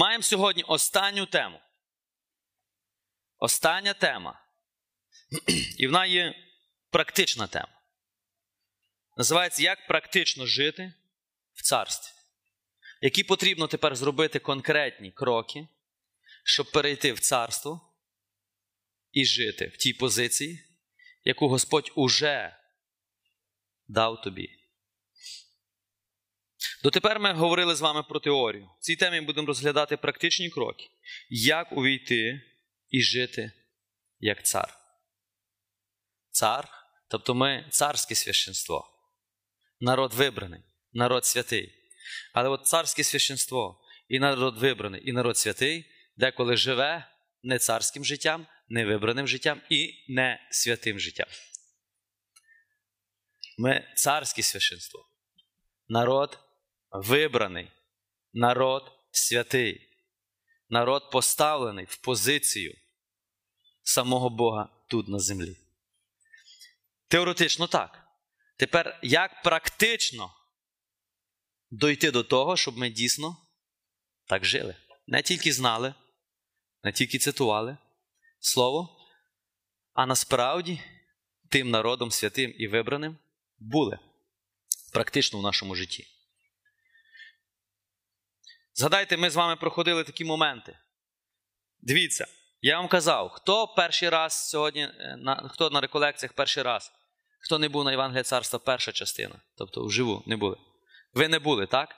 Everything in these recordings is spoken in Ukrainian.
Маємо сьогодні останню тему. Остання тема. І вона є практична тема. Називається «Як практично жити в царстві?». Які потрібно тепер зробити конкретні кроки, щоб перейти в царство і жити в тій позиції, яку Господь уже дав тобі. Дотепер ми говорили з вами про теорію. В цій темі будемо розглядати практичні кроки. Як увійти і жити як цар. Цар, тобто ми царське священство. Народ вибраний, народ святий. Але от царське священство і народ вибраний, і народ святий деколи живе не царським життям, не вибраним життям і не святим життям. Ми царське священство. Народ вибраний, народ святий, народ поставлений в позицію самого Бога тут на землі. Теоретично так. Тепер як практично дойти до того, щоб ми дійсно так жили? Не тільки знали, не тільки цитували слово, а насправді тим народом святим і вибраним були практично в нашому житті. Згадайте, ми з вами проходили такі моменти. Дивіться, я вам казав, хто перший раз сьогодні, хто на реколекціях перший раз, хто не був на Євангелії Царства перша частина, тобто вживу не були. Ви не були, так?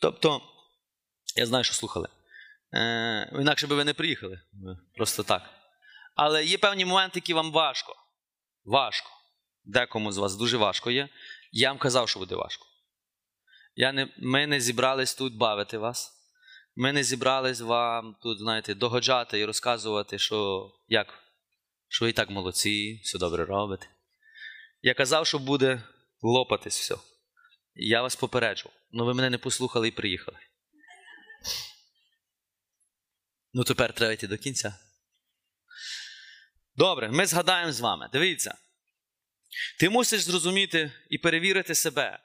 Тобто, я знаю, що слухали. Інакше би ви не приїхали, просто так. Але є певні моменти, які вам важко. Важко. Декому з вас дуже важко є. Я вам казав, що буде важко. Ми не зібрались тут бавити вас. Ми не зібрались вам тут, знаєте, догоджати і розказувати, що ви і так молодці, все добре робите. Я казав, що буде лопатись все. Я вас попереджував. Ну ви мене не послухали і приїхали. Ну тепер треба йти до кінця. Добре, ми згадаємо з вами. Дивіться. Ти мусиш зрозуміти і перевірити себе.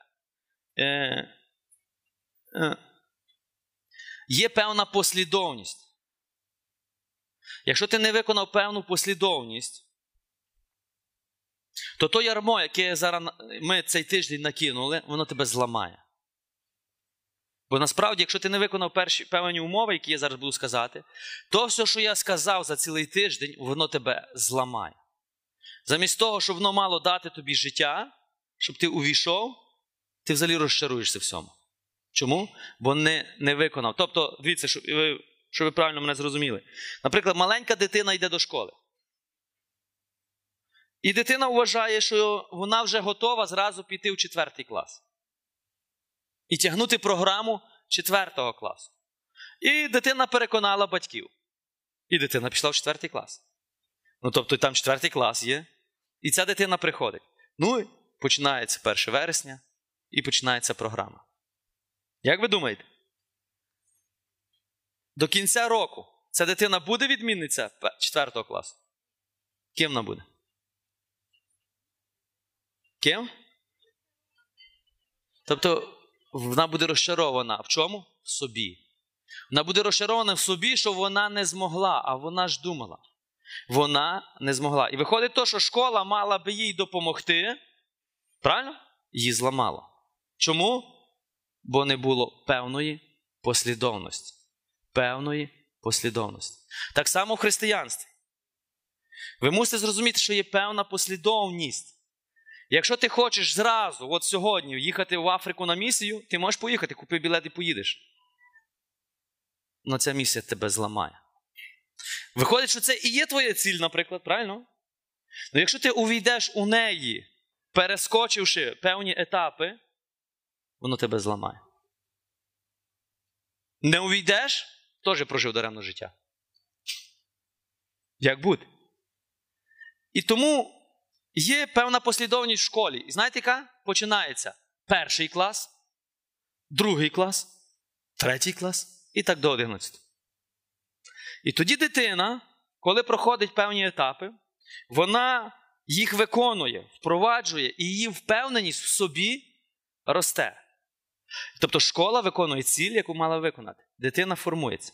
Є певна послідовність. Якщо ти не виконав певну послідовність, то то ярмо, яке зараз ми цей тиждень накинули, воно тебе зламає. Бо насправді, якщо ти не виконав певні умови, які я зараз буду сказати, то все, що я сказав за цілий тиждень, воно тебе зламає. Замість того, щоб воно мало дати тобі життя, щоб ти увійшов, ти взагалі розчаруєшся всьому. Чому? Бо не виконав. Тобто, дивіться, щоб ви правильно мене зрозуміли. Наприклад, маленька дитина йде до школи. І дитина вважає, що вона вже готова зразу піти в 4 клас. І тягнути програму 4 класу. І дитина переконала батьків. І дитина пішла в 4 клас. Ну, тобто, там 4 клас є. І ця дитина приходить. Ну, і починається 1 вересня. І починається програма. Як ви думаєте? До кінця року ця дитина буде відмінниця 4 класу? Ким вона буде? Ким? Тобто, вона буде розчарована. В чому? В собі. Вона буде розчарована в собі, що вона не змогла, а вона ж думала. Вона не змогла. І виходить то, що школа мала би їй допомогти, правильно? Її зламала. Чому? Бо не було певної послідовності. Певної послідовності. Так само в християнстві. Ви мусите зрозуміти, що є певна послідовність. Якщо ти хочеш зразу, от сьогодні, їхати в Африку на місію, ти можеш поїхати, купи білет і поїдеш. Но ця місія тебе зламає. Виходить, що це і є твоя ціль, наприклад, правильно? Ну якщо ти увійдеш у неї, перескочивши певні етапи, воно тебе зламає. Не увійдеш, теж прожив даремне життя. Як бути? І тому є певна послідовність в школі. І знаєте, яка? Починається 1 клас, 2 клас, 3 клас і так до 11. І тоді дитина, коли проходить певні етапи, вона їх виконує, впроваджує, і її впевненість в собі росте. Тобто школа виконує ціль, яку мала виконати. Дитина формується.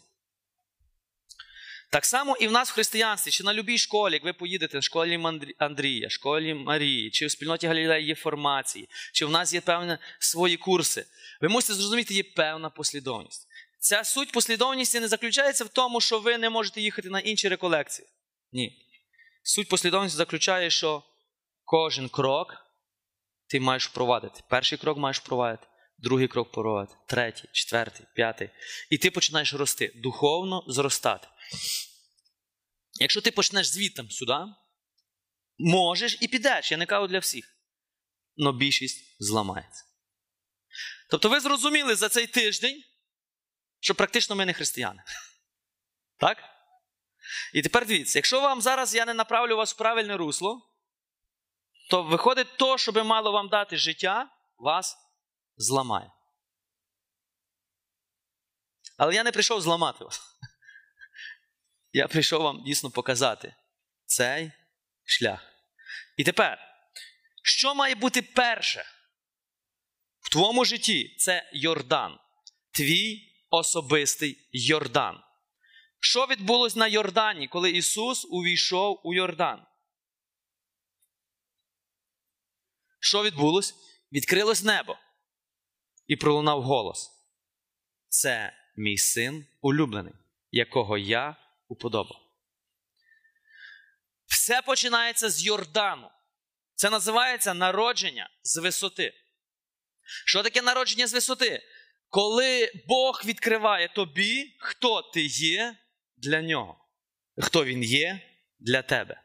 Так само і в нас в християнстві, чи на любій школі, як ви поїдете, в школі Андрія, в школі Марії, чи в спільноті Галілеї є формації, чи в нас є певні свої курси. Ви мусите зрозуміти, є певна послідовність. Ця суть послідовності не заключається в тому, що ви не можете їхати на інші реколекції. Ні. Суть послідовності заключає, що кожен крок ти маєш впровадити. Перший крок маєш впровадити, другий крок впровадити, третій, четвертий, п'ятий. І ти починаєш рости, духовно зростати. Якщо ти почнеш звідти сюди, можеш і підеш, я не кажу для всіх, но більшість зламається. Тобто ви зрозуміли за цей тиждень, що практично ми не християни. Так? І тепер дивіться, якщо вам зараз я не направлю вас в правильне русло, то виходить то, що би мало вам дати життя, вас зламає. Але я не прийшов зламати вас. Я прийшов вам дійсно показати цей шлях. І тепер, що має бути перше в твоєму житті? Це Йордан. Твій особистий Йордан. Що відбулось на Йордані, коли Ісус увійшов у Йордан? Що відбулось? Відкрилось небо. І пролунав голос. Це мій син улюблений, якого я уподобав. Все починається з Йордану. Це називається народження з висоти. Що таке народження з висоти? Коли Бог відкриває тобі, хто ти є для нього. Хто він є для тебе.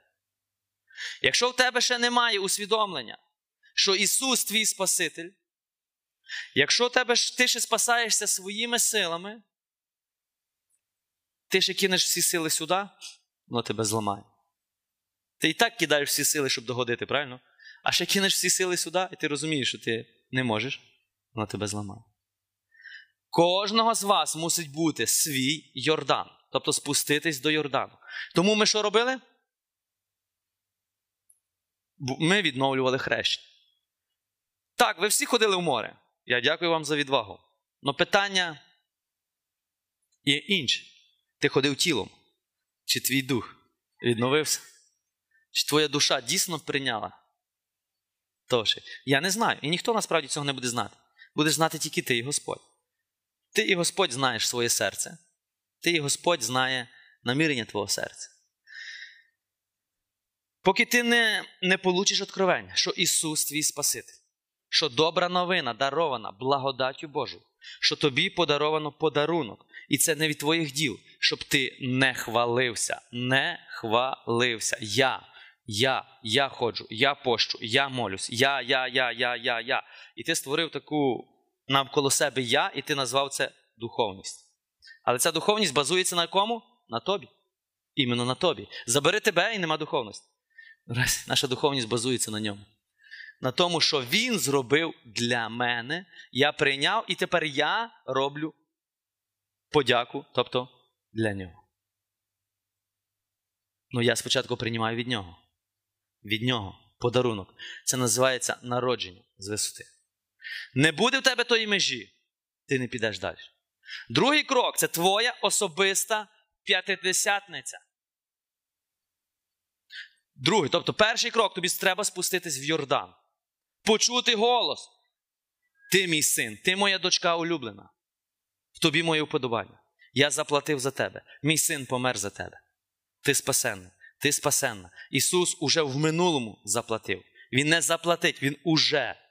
Якщо в тебе ще немає усвідомлення, що Ісус твій Спаситель, якщо ти ще спасаєшся своїми силами, ти ще кинеш всі сили сюди, воно тебе зламає. Ти і так кидаєш всі сили, щоб догодити, правильно? А ще кинеш всі сили сюди, і ти розумієш, що ти не можеш, воно тебе зламає. Кожного з вас мусить бути свій Йордан. Тобто спуститись до Йордану. Тому ми що робили? Ми відновлювали хрещення. Так, ви всі ходили в море. Я дякую вам за відвагу. Но питання є інше. Ти ходив тілом? Чи твій дух відновився? Чи твоя душа дійсно прийняла? Тож, я не знаю. І ніхто насправді цього не буде знати. Будеш знати тільки ти і Господь. Ти і Господь знаєш своє серце. Ти і Господь знає намірення твого серця. Поки ти не получиш одкровення, що Ісус твій Спаситель, що добра новина дарована благодаттю Божою, що тобі подаровано подарунок, і це не від твоїх діл, щоб ти не хвалився, не хвалився. Я ходжу, я пощу, я молюсь, я. І ти створив таку навколо себе я, і ти назвав це духовність. Але ця духовність базується на кому? На тобі. Іменно на тобі. Забери тебе і нема духовності. Наша духовність базується на ньому. На тому, що він зробив для мене, я прийняв, і тепер я роблю подяку, тобто для нього. Ну, я спочатку приймаю від нього. Від нього подарунок. Це називається народження з висоти. Не буде в тебе тої межі, ти не підеш далі. Другий крок – це твоя особиста п'ятидесятниця. Другий, тобто перший крок, тобі треба спуститись в Йордан. Почути голос. Ти мій син, ти моя дочка улюблена. В тобі моє вподобання. Я заплатив за тебе. Мій син помер за тебе. Ти спасенний, ти спасенна. Ісус уже в минулому заплатив. Він не заплатить, він уже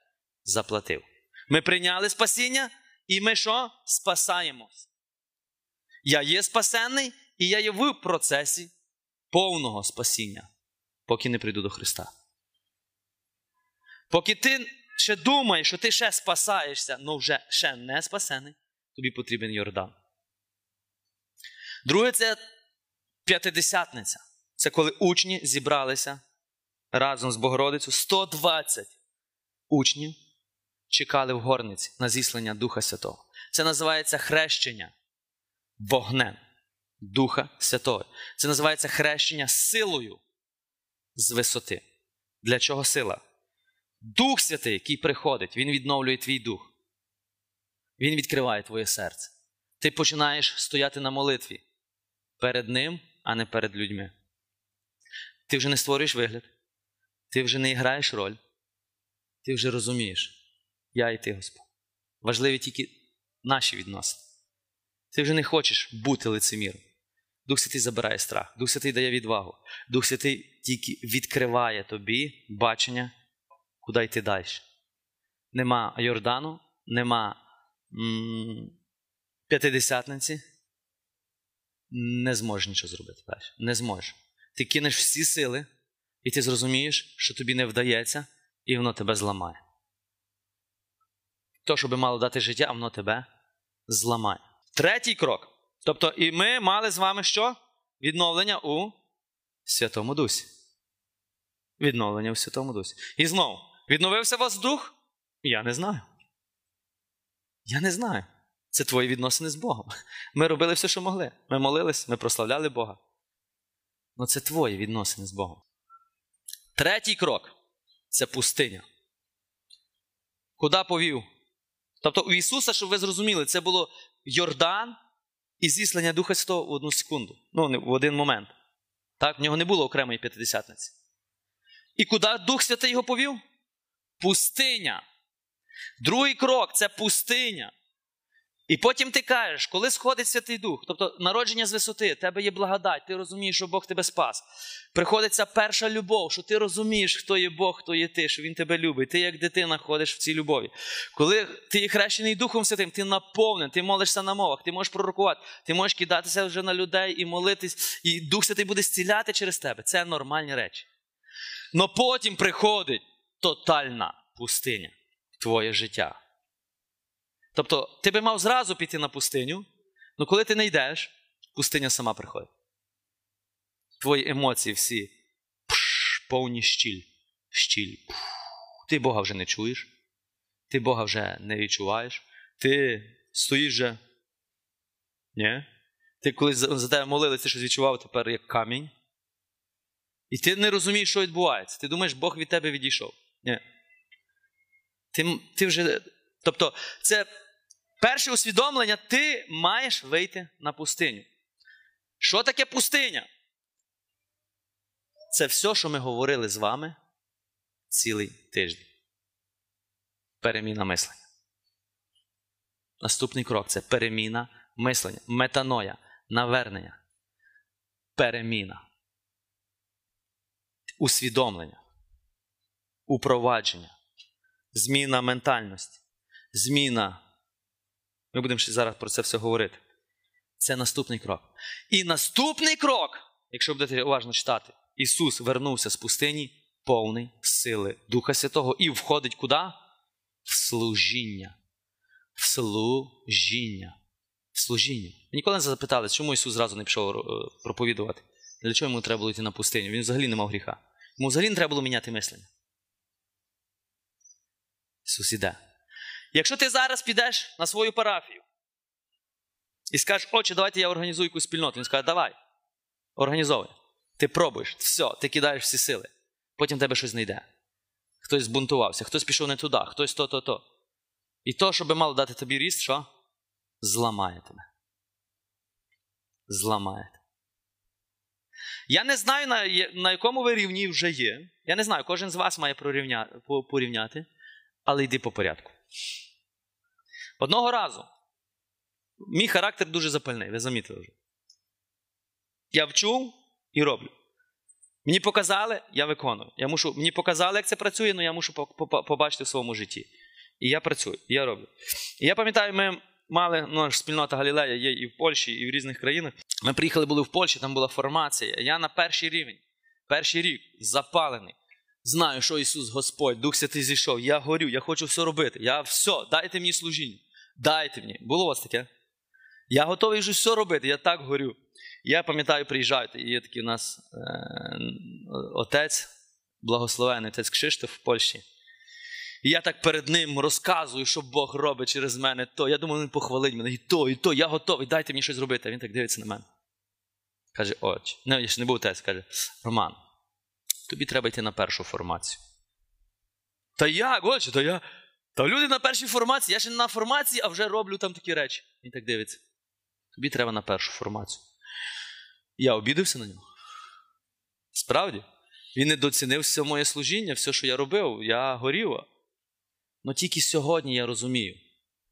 заплатив. Ми прийняли спасіння, і ми що? Спасаємось. Я є спасенний, і я є в процесі повного спасіння, поки не прийду до Христа. Поки ти ще думаєш, що ти ще спасаєшся, але вже ще не спасений, тобі потрібен Йордан. Друге – це п'ятидесятниця. Це коли учні зібралися разом з Богородицею. 120 учнів чекали в горниці на зіслання Духа Святого. Це називається хрещення вогнем Духа Святого. Це називається хрещення силою з висоти. Для чого сила? Дух Святий, який приходить, він відновлює твій дух. Він відкриває твоє серце. Ти починаєш стояти на молитві перед Ним, а не перед людьми. Ти вже не створюєш вигляд, ти вже не граєш роль, ти вже розумієш, я і ти, Господь. Важливі тільки наші відносини. Ти вже не хочеш бути лицеміром. Дух Святий забирає страх, Дух Святий дає відвагу. Дух Святий тільки відкриває тобі бачення, куди йти далі. Нема Йордану, нема п'ятидесятниці. Не зможеш нічого зробити далі. Не зможеш. Ти кинеш всі сили, і ти зрозумієш, що тобі не вдається, і воно тебе зламає. То, що би мало дати життя, а воно тебе зламає. Третій крок. Тобто, і ми мали з вами що? Відновлення у Святому Дусі. Відновлення у Святому Дусі. І знову, відновився у вас Дух? Я не знаю. Я не знаю. Це твої відносини з Богом. Ми робили все, що могли. Ми молились, ми прославляли Бога. Ну, це твої відносини з Богом. Третій крок – це пустиня. Куди повів? Тобто, у Ісуса, щоб ви зрозуміли, це було Йордан і зіслання Духа Святого в одну секунду. Ну, в один момент. Так? В нього не було окремої п'ятидесятниці. І куди Дух Святий його повів? Пустиня. Другий крок – це пустиня. І потім ти кажеш, коли сходить Святий Дух, тобто народження з висоти, тебе є благодать, ти розумієш, що Бог тебе спас. Приходиться перша любов, що ти розумієш, хто є Бог, хто є ти, що Він тебе любить. Ти як дитина ходиш в цій любові. Коли ти є хрещений Духом Святим, ти наповнений, ти молишся на мовах, ти можеш пророкувати, ти можеш кидатися вже на людей і молитись, і Дух Святий буде зціляти через тебе. Це нормальні речі. Но потім приходить тотальна пустиня, твоє життя. Тобто, ти би мав зразу піти на пустиню, але коли ти не йдеш, пустиня сама приходить. Твої емоції всі повні щіль. Ти Бога вже не чуєш, ти Бога вже не відчуваєш, ти стоїш вже, ні? Ти колись за тебе молилися, щось відчував, тепер як камінь. І ти не розумієш, що відбувається. Ти думаєш, Бог від тебе відійшов. Ні. Ти вже... Тобто, це перше усвідомлення, ти маєш вийти на пустиню. Що таке пустиня? Це все, що ми говорили з вами цілий тиждень. Переміна мислення. Наступний крок – це переміна мислення. Метаноя, навернення. Переміна. Усвідомлення. Упровадження. Зміна ментальності. Зміна. Ми будемо ще зараз про це все говорити. Це наступний крок. І наступний крок, якщо будете уважно читати, Ісус вернувся з пустині повний сили Духа Святого і входить куди? В служіння. В служіння. В служіння. Ми ніколи не запитались, чому Ісус зразу не пішов проповідувати. Для чого йому треба було йти на пустиню? Він взагалі не мав гріха. Йому взагалі не треба було міняти мислення. Ісус іде. Якщо ти зараз підеш на свою парафію і скажеш, отче, давайте я організую якусь спільноту. Він скаже, давай, організовуй. Ти пробуєш, все, ти кидаєш всі сили. Потім тебе щось не йде. Хтось збунтувався, хтось пішов не туди, хтось то. І то, що би мало дати тобі ріст, що? Зламає тебе. Зламає тебе. Я не знаю, на якому ви рівні вже є. Я не знаю, кожен з вас має порівняти, але йди по порядку. Одного разу мій характер дуже запальний, ви замітили вже. Я вчув і роблю. Мені показали, я виконую. Мені показали, як це працює, але я мушу побачити в своєму житті. І я працюю, і я роблю. І я пам'ятаю, ми мали, ну, спільнота Галілея є і в Польщі, і в різних країнах. Ми приїхали, були в Польщі, там була формація. Я на перший рівень, перший рік запалений. Знаю, що Ісус Господь, Дух Святий зійшов, я горю, я хочу все робити, я все, дайте мені служіння, дайте мені. Було у вас таке? Я готовий вже все робити, я так горю. Я пам'ятаю, приїжджають, і є такий у нас отець, благословений отець Кшиштоф в Польщі. І я так перед ним розказую, що Бог робить через мене, то, я думаю, він похвалить мене, і то, я готовий, дайте мені щось робити. А він так дивиться на мене. Каже, отче, ну, я ще не був отець, каже, Роман, тобі треба йти на першу формацію. Та як, отче, Та люди на першій формації, я ще не на формації, а вже роблю там такі речі. Він так дивиться. Тобі треба на першу формацію. Я обідався на нього. Справді. Він недооцінив все моє служіння, все, що я робив. Я горів. Но тільки сьогодні я розумію,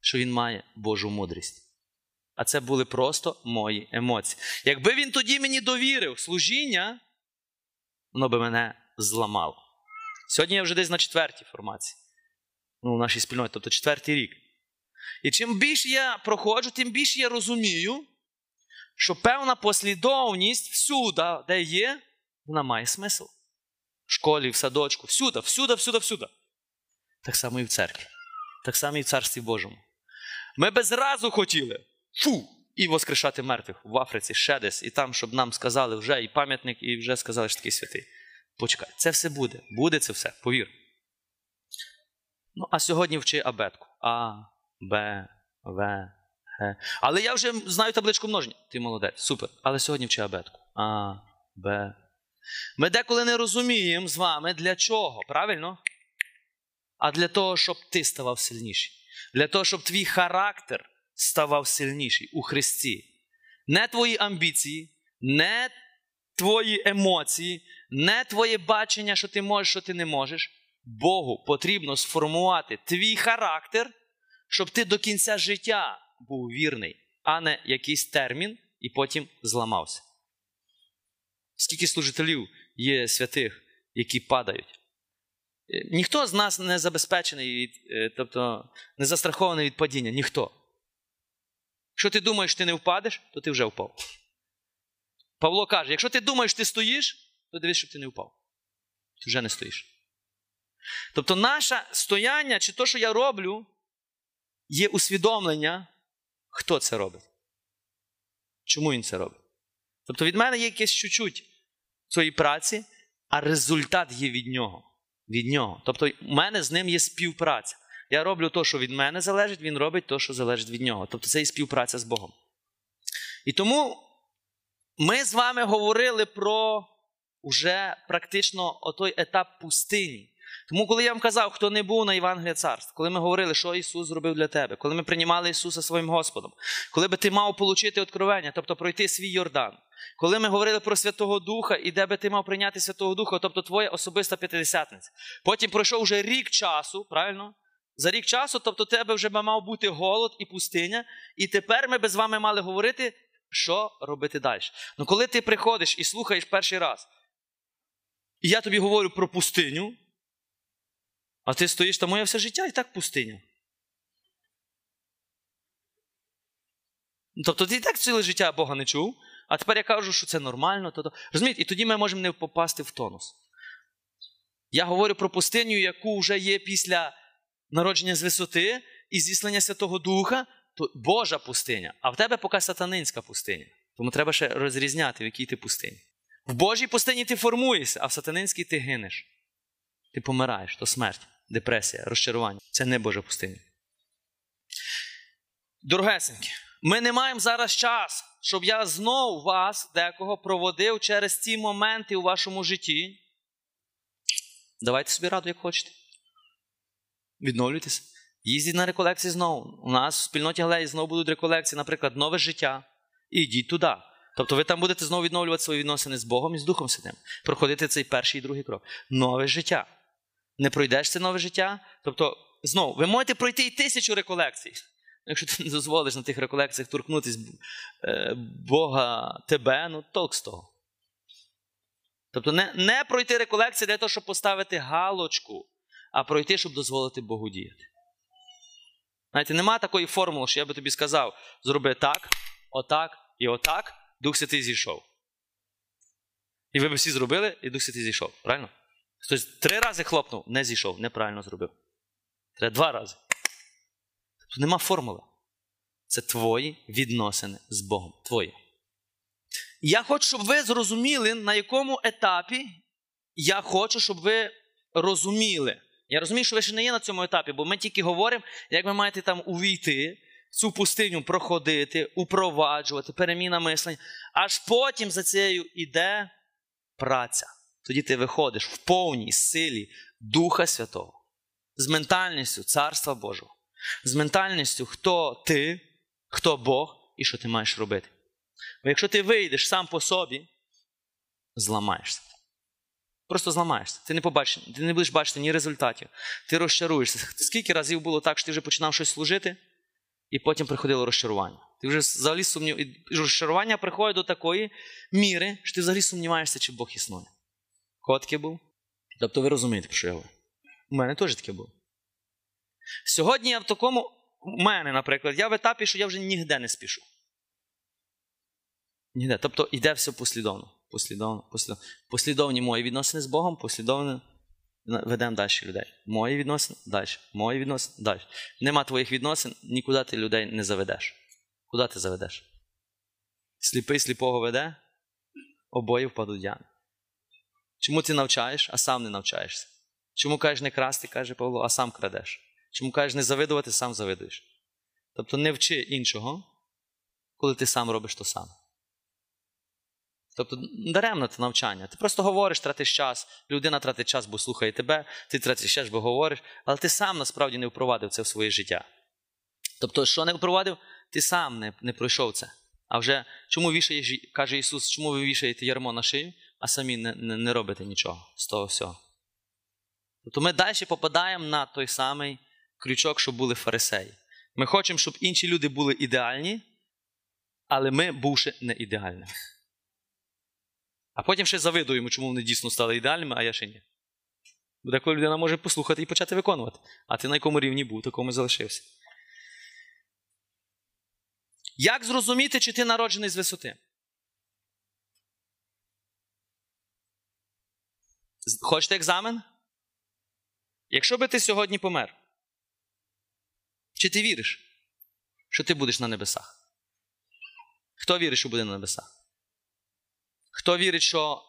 що він має Божу мудрість. А це були просто мої емоції. Якби він тоді мені довірив служіння, воно би мене зламало. Сьогодні я вже десь на четвертій формації. Ну, в нашій спільноті, тобто четвертий рік. І чим більше я проходжу, тим більше я розумію, що певна послідовність всюди, де є, вона має смисл. В школі, в садочку, всюди. Так само і в церкві. Так само і в Царстві Божому. Ми би зразу хотіли, і воскрешати мертвих в Африці, ще десь, і там, щоб нам сказали вже і пам'ятник, і вже сказали, що такий святий. Почекай, це все буде. Буде це все, повір. Ну, а сьогодні вчи абетку. А, Б, В, Г. Але я вже знаю табличку множення. Ти молодець, супер. Але сьогодні вчи абетку. А, Б. Ми деколи не розуміємо з вами для чого, правильно? А для того, щоб ти ставав сильніший. Для того, щоб твій характер ставав сильніший у Христі. Не твої амбіції, не твої емоції, не твоє бачення, що ти можеш, що ти не можеш. Богу потрібно сформувати твій характер, щоб ти до кінця життя був вірний, а не якийсь термін і потім зламався. Скільки служителів є святих, які падають? Ніхто з нас не забезпечений, тобто не застрахований від падіння. Ніхто. Якщо ти думаєш, ти не впадеш, то ти вже впав. Павло каже, якщо ти думаєш, ти стоїш, то дивись, щоб ти не впав. Ти вже не стоїш. Тобто наше стояння, чи то, що я роблю, є усвідомлення, хто це робить. Чому він це робить. Тобто від мене є якесь чуть-чуть цієї праці, а результат є від нього. Тобто в мене з ним є співпраця. Я роблю те, що від мене залежить, він робить те, що залежить від нього. Тобто це і співпраця з Богом. І тому ми з вами говорили про уже практично отой етап пустині. Тому, коли я вам казав, хто не був на Євангелії Царства, коли ми говорили, що Ісус зробив для тебе, коли ми приймали Ісуса своїм Господом, коли би ти мав отримати Одкровення, тобто пройти свій Йордан, коли ми говорили про Святого Духа і де би ти мав прийняти Святого Духа, тобто твоя особиста п'ятидесятниця. Потім пройшов вже рік часу, правильно? За рік часу, тобто тебе вже мав бути голод і пустиня, і тепер ми би з вами мали говорити, що робити далі. Ну, коли ти приходиш і слухаєш перший раз, і я тобі говорю про пустиню, а ти стоїш, та моє все життя і так пустиня. Тобто ти і так ціле життя Бога не чув, а тепер я кажу, що це нормально. Розумієте, і тоді ми можемо не попасти в тонус. Я говорю про пустиню, яку вже є після народження з висоти і зіслання Святого Духа, то Божа пустиня, а в тебе поки сатанинська пустиня. Тому треба ще розрізняти, в якій ти пустині. В Божій пустині ти формуєшся, а в сатанинській ти гинеш. Ти помираєш, то смерть, депресія, розчарування. Це не Божа пустиня. Дорогесенькі, ми не маємо зараз час, щоб я знов вас, декого, проводив через ці моменти у вашому житті. Давайте собі раду, як хочете. Відновлюйтеся. Їздіть на реколекції знову. У нас в спільноті Галеї знову будуть реколекції, наприклад, нове життя. І йдіть туди. Тобто ви там будете знову відновлювати свої відносини з Богом і з Духом Святим. Проходити цей перший і другий крок. Нове життя. Не пройдеш це нове життя. Тобто, знову, ви можете пройти і 1000 реколекцій. Якщо ти не дозволиш на тих реколекціях торкнутися Бога тебе, ну толк з того. Тобто не пройти реколекції для того, щоб поставити галочку, а пройти, щоб дозволити Богу діяти. Знаєте, нема такої формули, що я би тобі сказав, зроби так, отак і отак, Дух Святий зійшов. І ви б всі зробили, і Дух Святий зійшов. Правильно? Хтось 3 рази хлопнув, не зійшов, неправильно зробив. Треба 2 рази. Тобто нема формули. Це твої відносини з Богом. Твої. Я хочу, щоб ви зрозуміли, на якому етапі я хочу, щоб ви розуміли. Я розумію, що ви ще не є на цьому етапі, бо ми тільки говоримо, як ви маєте там увійти, цю пустиню проходити, упроваджувати, переміна мислення. Аж потім за цією іде праця. Тоді ти виходиш в повній силі Духа Святого. з ментальністю Царства Божого. З ментальністю, хто ти, хто Бог і що ти маєш робити. Бо якщо ти вийдеш сам по собі, зламаєшся. Просто зламаєшся. Ти не будеш бачити ні результатів. Ти розчаруєшся. Скільки разів було так, що ти вже починав щось служити, і потім приходило розчарування. Ти вже взагалі І розчарування приходить до такої міри, що ти взагалі сумніваєшся, чи Бог існує. Кого таке був? Тобто ви розумієте, про що я говорю. У мене теж таке було. Сьогодні я в такому... У мене, наприклад, я в етапі, що я вже нігде не спішу. Ніде. Тобто йде все послідовно. Послідовні мої відносини з Богом, послідовно ведемо далі людей. Мої відносини – далі. Мої відносини – далі. Нема твоїх відносин, нікуди ти людей не заведеш. Куди ти заведеш? Сліпий сліпого веде, обоє впадуть в яму. Чому ти навчаєш, а сам не навчаєшся? Чому кажеш не красти, каже Павло, а сам крадеш? Чому кажеш не завидувати, сам завидуєш? Тобто не вчи іншого, коли ти сам робиш то саме. Тобто даремно це навчання. Ти просто говориш, тратиш час, людина тратить час, бо слухає тебе, ти тратиш час, бо говориш, але ти сам насправді не впровадив це в своє життя. Тобто, що не впровадив, ти сам не пройшов це. А вже чому вішаєш, каже Ісус, чому ви вішаєте ярмо на шию, а самі не робите нічого з того всього. Тобто ми далі попадаємо на той самий крючок, що були фарисеї. Ми хочемо, щоб інші люди були ідеальні, але ми, бувши не ідеальними. А потім ще завидуємо, чому вони дійсно стали ідеальними, а я ще ні. Бо деколи людина може послухати і почати виконувати. А ти на якому рівні був, такому залишився. Як зрозуміти, чи ти народжений з висоти? Хочете екзамен? Якщо би ти сьогодні помер, чи ти віриш, що ти будеш на небесах? Хто вірить, що буде на небесах? Хто вірить, що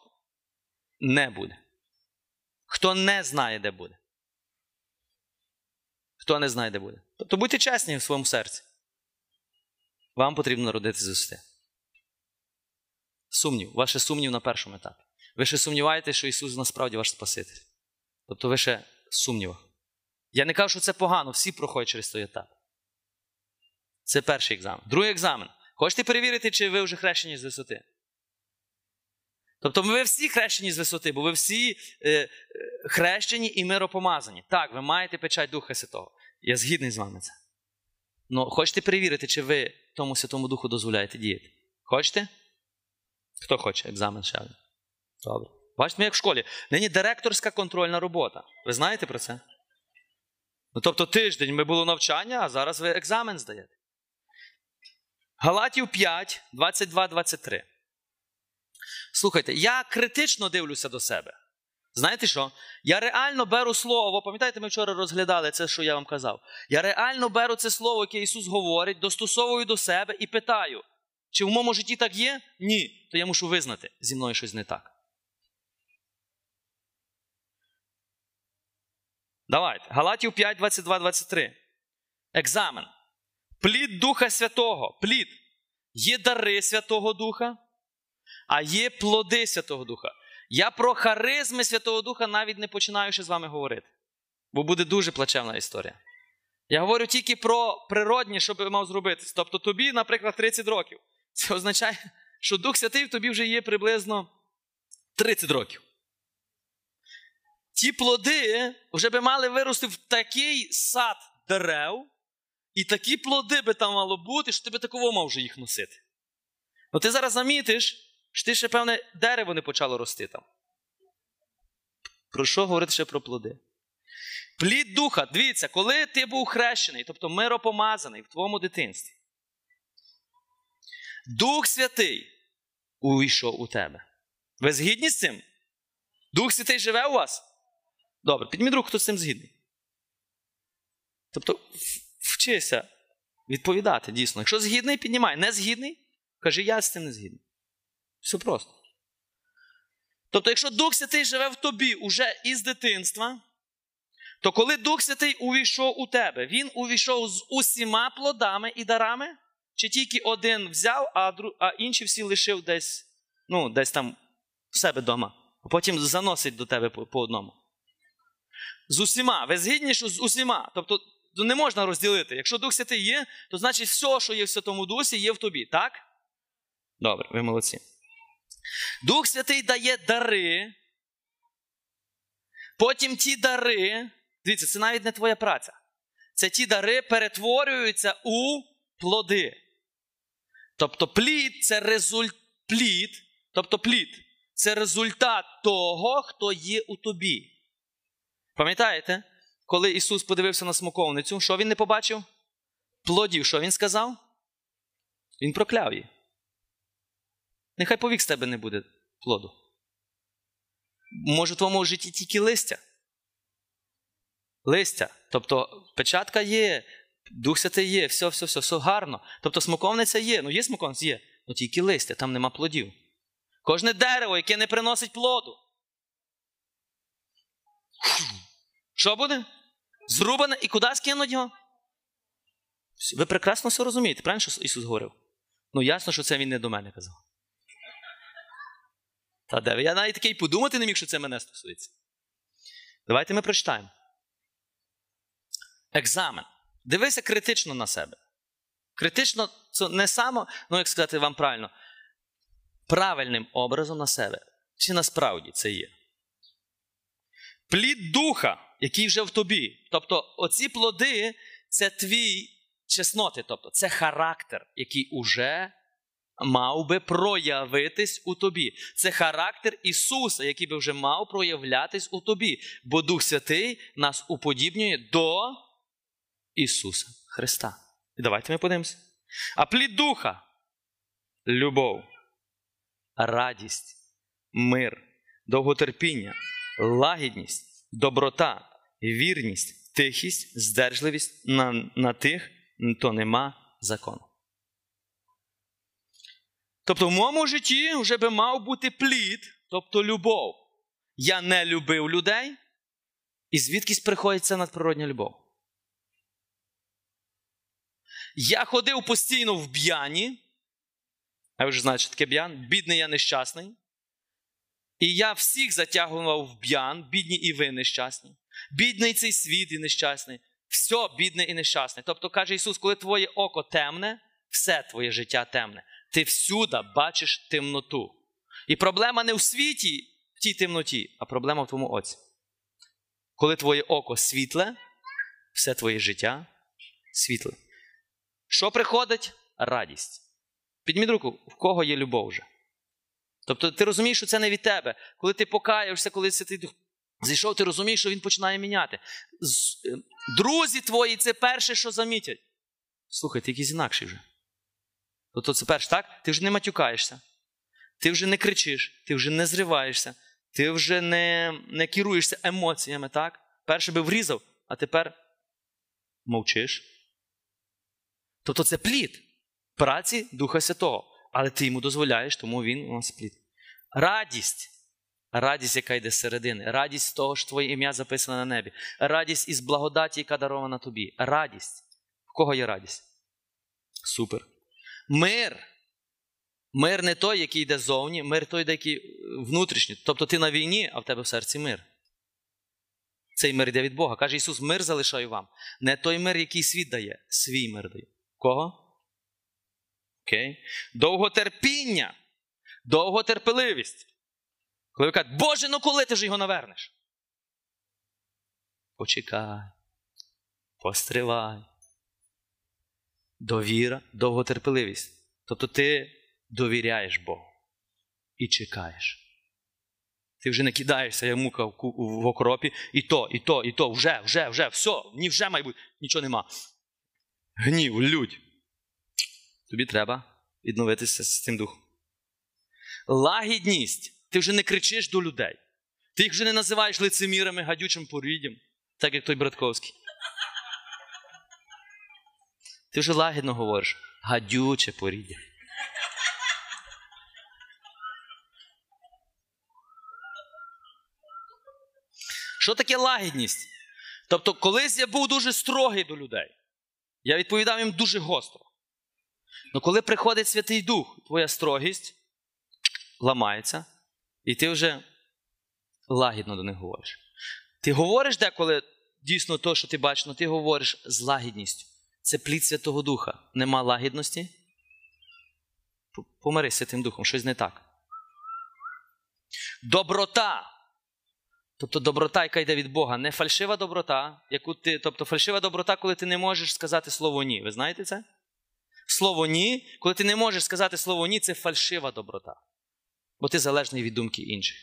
не буде? Хто не знає, де буде? Хто не знає, де буде? Тобто будьте чесні в своєму серці. Вам потрібно народитися з висоти. Сумнів. Ваше сумнів на першому етапі. Ви ще сумніваєте, що Ісус насправді ваш Спаситель. Тобто ви ще в сумнівах. Я не кажу, що це погано. Всі проходять через той етап. Це перший екзамен. Другий екзамен. Хочете перевірити, чи ви вже хрещені з висоти? Тобто ви всі хрещені з висоти, бо ви всі хрещені і миропомазані. Так, ви маєте печать Духа Святого. Я згідний з вами це. Но хочете перевірити, чи ви тому Святому Духу дозволяєте діяти? Хочете? Хто хоче? Екзамен ще один. Добре. Бачите, ми як в школі. Нині директорська контрольна робота. Ви знаєте про це? Ну, тобто тиждень ми було навчання, а зараз ви екзамен здаєте. Галатів 5, 22-23. Слухайте, я критично дивлюся до себе. Знаєте що? Я реально беру слово, пам'ятаєте, ми вчора розглядали це, що я вам казав. Я реально беру це слово, яке Ісус говорить, достосовую до себе і питаю, чи в моєму житті так є? Ні. То я мушу визнати, зі мною щось не так. Давайте. Галатів 5, 22, 23. Екзамен. Плід Духа Святого. Плід. Є дари Святого Духа, а є плоди Святого Духа. Я про харизми Святого Духа навіть не починаю ще з вами говорити. Бо буде дуже плачевна історія. Я говорю тільки про природні, що би мав зробити. Тобто тобі, наприклад, 30 років. Це означає, що Дух Святий в тобі вже є приблизно 30 років. Ті плоди вже би мали вирости в такий сад дерев, і такі плоди би там мало бути, що ти би такого мав вже їх носити. Ну ти зараз замітиш, що ти ще, певне, дерево не почало рости там. Про що говорити ще про плоди? Плід Духа. Дивіться, коли ти був хрещений, тобто миропомазаний в твоєму дитинстві, Дух Святий увійшов у тебе. Ви згідні з цим? Дух Святий живе у вас? Добре, підніміть руку, хто з цим згідний. Тобто, вчися відповідати, дійсно. Якщо згідний, піднімай. Не згідний? Кажи, я з цим не згідний. Все просто. Тобто, якщо Дух Святий живе в тобі уже із дитинства, то коли Дух Святий увійшов у тебе, він увійшов з усіма плодами і дарами? Чи тільки один взяв, а інші всі лишив десь, десь там в себе дома? А потім заносить до тебе по одному. З усіма. Ви згідні, що з усіма. Тобто не можна розділити. Якщо Дух Святий є, то значить все, що є в Святому Дусі, є в тобі. Так? Добре, ви молодці. Дух Святий дає дари. Потім ті дари, дивіться, це навіть не твоя праця. Це ті дари перетворюються у плоди. Тобто плід – це результат того, хто є у тобі. Пам'ятаєте, коли Ісус подивився на смоковницю, що він не побачив? Плодів. Що він сказав? Він прокляв її. Нехай повік з тебе не буде плоду. Може, в твоєму житті тільки листя. Листя. Тобто, печатка є, Дух Святий є, все гарно. Тобто, смоковниця є. Ну, є смоковниця? Є. Ну, тільки листя, там нема плодів. Кожне дерево, яке не приносить плоду. Що буде? Зрубане. І куди скинуть його? Ви прекрасно все розумієте. Правильно, що Ісус говорив? Ну, ясно, що це Він не до мене казав. Та де ви? Я навіть таке й подумати не міг, що це мене стосується. Давайте ми прочитаємо. Екзамен. Дивися критично на себе. Критично, це не само, ну, як сказати вам правильно, правильним образом на себе. Чи насправді це є? Плід Духа, який вже в тобі. Тобто, оці плоди – це твій чесноти. Тобто, це характер, який уже мав би проявитись у тобі. Це характер Ісуса, який би вже мав проявлятись у тобі. Бо Дух Святий нас уподібнює до Ісуса Христа. І давайте ми подивимося. А плід Духа – любов, радість, мир, довготерпіння, лагідність, доброта, вірність, тихість, здержливість. На тих, то нема закону. Тобто в моєму житті вже би мав бути плід, тобто любов. Я не любив людей, і звідкись приходить ця надприродня любов. Я ходив постійно в б'яні, а ви вже знаєте, що таке б'ян, бідний я нещасний. І я всіх затягував в б'ян, бідні і ви нещасні. Бідний цей світ і нещасний. Все бідне і нещасне. Тобто, каже Ісус, коли твоє око темне, все твоє життя темне. Ти всюди бачиш темноту. І проблема не в світі, в тій темноті, а проблема в твоєму оці. Коли твоє око світле, все твоє життя світле. Що приходить? Радість. Підніміть руку, в кого є любов вже? Тобто ти розумієш, що це не від тебе. Коли ти покаєшся, коли Святий Дух зійшов, ти розумієш, що він починає міняти. Друзі твої, це перше, що замітять. Слухай, ти якийсь інакший вже. Тобто це перше, так? Ти вже не матюкаєшся. Ти вже не кричиш. Ти вже не зриваєшся. Ти вже не керуєшся емоціями, так? Перше би врізав, а тепер мовчиш. Тобто це плід праці Духа Святого. Але ти йому дозволяєш, тому він у нас плід. Радість. Радість, яка йде зсередини. Радість того, що твоє ім'я записане на небі. Радість із благодаті, яка дарована тобі. Радість. В кого є радість? Супер. Мир. Мир не той, який йде зовні, мир той, який внутрішній. Тобто ти на війні, а в тебе в серці мир. Цей мир йде від Бога. Каже Ісус, мир залишаю вам. Не той мир, який світ дає, свій мир дає. Кого? Окей. Довготерпіння. Довготерпеливість. Коли ви кажете, Боже, ну коли ти ж його навернеш? Почекай. Постривай. Довіра, довготерпеливість. Тобто ти довіряєш Богу і чекаєш. Ти вже не кидаєшся, я мука в окропі, і то, вже, все, ні вже має бути, нічого нема. Гнів, лють. Тобі треба відновитися з цим духом. Лагідність. Ти вже не кричиш до людей. Ти їх вже не називаєш лицемірами, гадючим поріддям, так як той Братковський. Ти вже лагідно говориш. Гадюче поріддя. Що таке лагідність? Тобто, колись я був дуже строгий до людей. Я відповідав їм дуже гостро. Але коли приходить Святий Дух, твоя строгість ламається, і ти вже лагідно до них говориш. Ти говориш деколи дійсно то, що ти бачиш, але ти говориш з лагідністю. Це плід Святого Духа. Нема лагідності? Помирися тим духом, щось не так. Доброта. Тобто доброта, яка йде від Бога. Не фальшива доброта, яку ти... Тобто фальшива доброта, коли ти не можеш сказати слово «ні». Ви знаєте це? Слово «ні», коли ти не можеш сказати слово «ні», це фальшива доброта. Бо ти залежний від думки інших.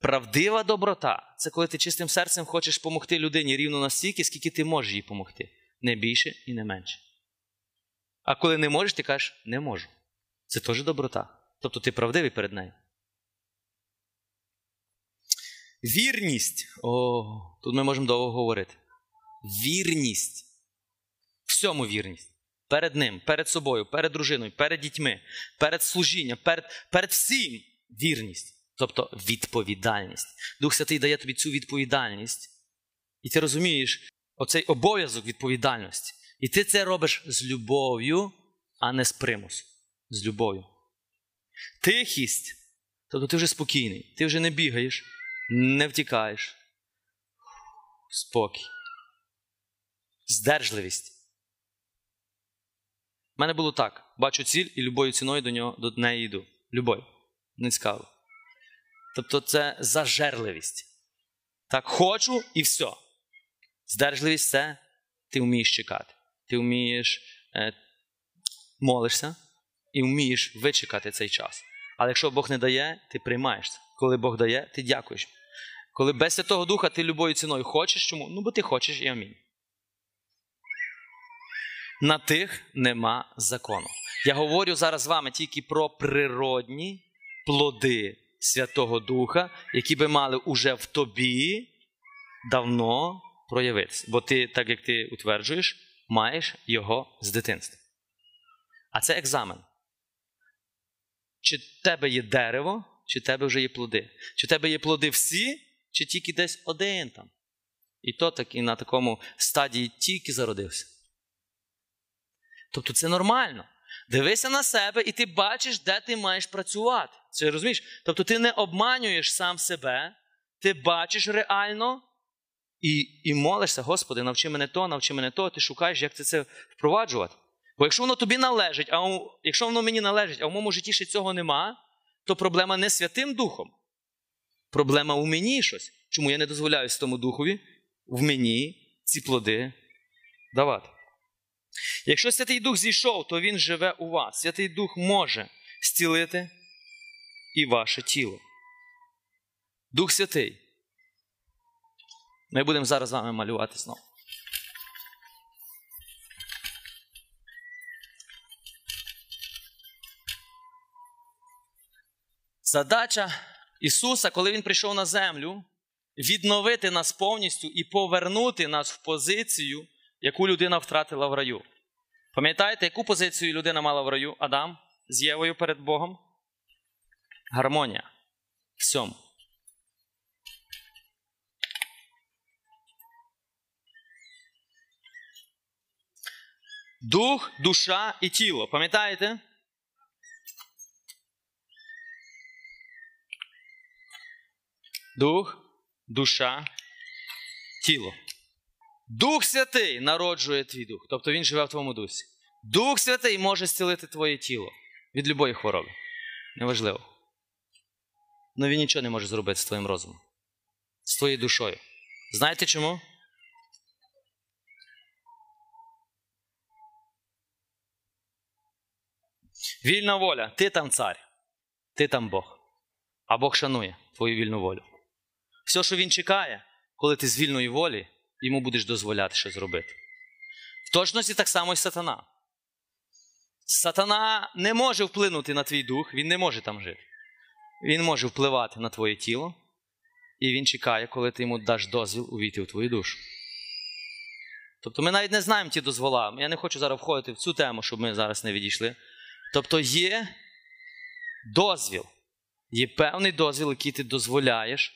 Правдива доброта – це коли ти чистим серцем хочеш помогти людині рівно настільки, скільки ти можеш їй помогти. Не більше і не менше. А коли не можеш, ти кажеш «не можу». Це теж доброта. Тобто ти правдивий перед нею. Вірність. О, тут ми можемо довго говорити. Вірність. Всьому вірність. Перед ним, перед собою, перед дружиною, перед дітьми, перед служінням, перед всім вірність. Тобто відповідальність. Дух Святий дає тобі цю відповідальність. І ти розумієш оцей обов'язок відповідальності. І ти це робиш з любов'ю, а не з примусом. З любов'ю. Тихість. Тобто ти вже спокійний. Ти вже не бігаєш. Не втікаєш. Спокій. Здержливість. У мене було так. Бачу ціль і любою ціною до неї йду. Любою. Не цікаво. Тобто це зажерливість. Так хочу і все. Здержливість – це ти вмієш чекати. Ти вмієш молишся і вмієш вичекати цей час. Але якщо Бог не дає, ти приймаєш це. Коли Бог дає, ти дякуєш. Коли без Святого Духа ти любою ціною хочеш, чому? Ну, бо ти хочеш і амінь. На тих нема закону. Я говорю зараз з вами тільки про природні плоди Святого Духа, які би мали уже в тобі давно проявитися. Бо ти, так як ти утверджуєш, маєш його з дитинства. А це екзамен. Чи в тебе є дерево, чи в тебе вже є плоди? Чи в тебе є плоди всі, чи тільки десь один там? І то так, і на такому стадії тільки зародився. Тобто це нормально. Дивися на себе, і ти бачиш, де ти маєш працювати. Це розумієш? Тобто ти не обманюєш сам себе, ти бачиш реально і молишся, Господи, навчи мене то, ти шукаєш, як ти це впроваджувати. Бо якщо воно тобі належить, якщо воно мені належить, а в моєму житті ще цього нема, то проблема не Святим Духом. Проблема у мені щось. Чому я не дозволяю Святому Духові в мені ці плоди давати? Якщо Святий Дух зійшов, то Він живе у вас. Святий Дух може зцілити і ваше тіло. Дух Святий. Ми будемо зараз з вами малювати знову. Задача Ісуса, коли Він прийшов на землю, відновити нас повністю і повернути нас в позицію, яку людина втратила в раю. Пам'ятаєте, яку позицію людина мала в раю? Адам з Євою перед Богом? Гармонія. Всьому. Дух, душа і тіло. Пам'ятаєте? Дух, душа, тіло. Дух Святий народжує твій дух. Тобто Він живе в твоєму дусі. Дух Святий може зцілити твоє тіло від любої хвороби. Неважливо. Но Він нічого не може зробити з твоїм розумом. З твоєю душою. Знаєте чому? Вільна воля. Ти там цар. Ти там Бог. А Бог шанує твою вільну волю. Все, що Він чекає, коли ти з вільної волі, йому будеш дозволяти щось зробити. В точності так само і сатана. Сатана не може вплинути на твій дух, він не може там жити. Він може впливати на твоє тіло, і він чекає, коли ти йому даш дозвіл увійти в твою душу. Тобто ми навіть не знаємо ті дозвола. Я не хочу зараз входити в цю тему, щоб ми зараз не відійшли. Тобто є дозвіл. Є певний дозвіл, який ти дозволяєш,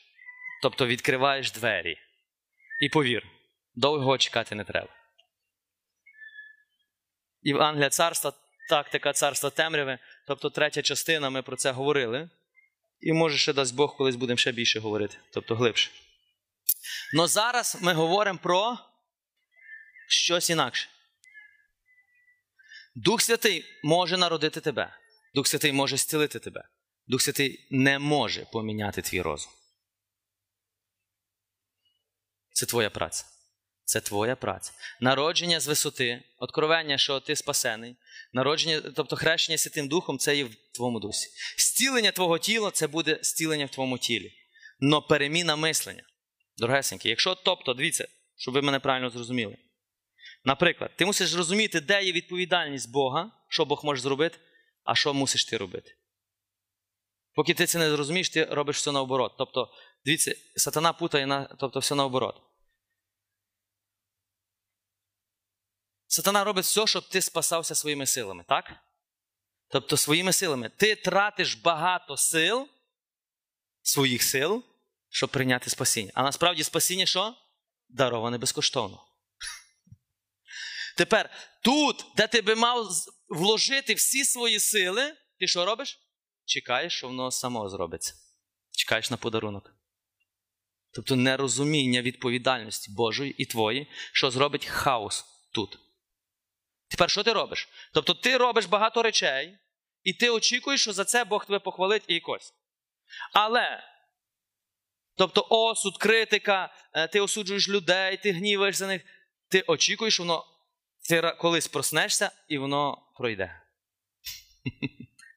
тобто відкриваєш двері. І повір, довго чекати не треба. Євангеліє Царства, тактика царства темряви, тобто третя частина, ми про це говорили. І може, ще дасть Бог, колись будемо ще більше говорити, тобто глибше. Но зараз ми говоримо про щось інакше. Дух Святий може народити тебе. Дух Святий може зцілити тебе. Дух Святий не може поміняти твій розум. Це твоя праця. Це твоя праця. Народження з висоти, одкровення, що ти спасений, народження, тобто хрещення Святим Духом, це є в твоєму дусі. Зцілення твого тіла, це буде зцілення в твоєму тілі. Но переміна мислення. Дорогесенькі, якщо, тобто, дивіться, щоб ви мене правильно зрозуміли. Наприклад, ти мусиш розуміти, де є відповідальність Бога, що Бог може зробити, а що мусиш ти робити. Поки ти це не зрозумієш, ти робиш все наоборот. Тобто, дивіться, сатана путає, тобто, все наоборот. Сатана робить все, щоб ти спасався своїми силами, так? Тобто, своїми силами. Ти тратиш багато сил, своїх сил, щоб прийняти спасіння. А насправді спасіння що? Дароване безкоштовно. Тепер, тут, де ти би мав вложити всі свої сили, ти що робиш? Чекаєш, що воно само зробиться. Чекаєш на подарунок. Тобто нерозуміння відповідальності Божої і твої, що зробить хаос тут. Тепер що ти робиш? Тобто ти робиш багато речей, і ти очікуєш, що за це Бог тебе похвалить і якось. Але, тобто осуд, критика, ти осуджуєш людей, ти гніваєш за них, ти очікуєш, що воно, ти колись проснешся, і воно пройде.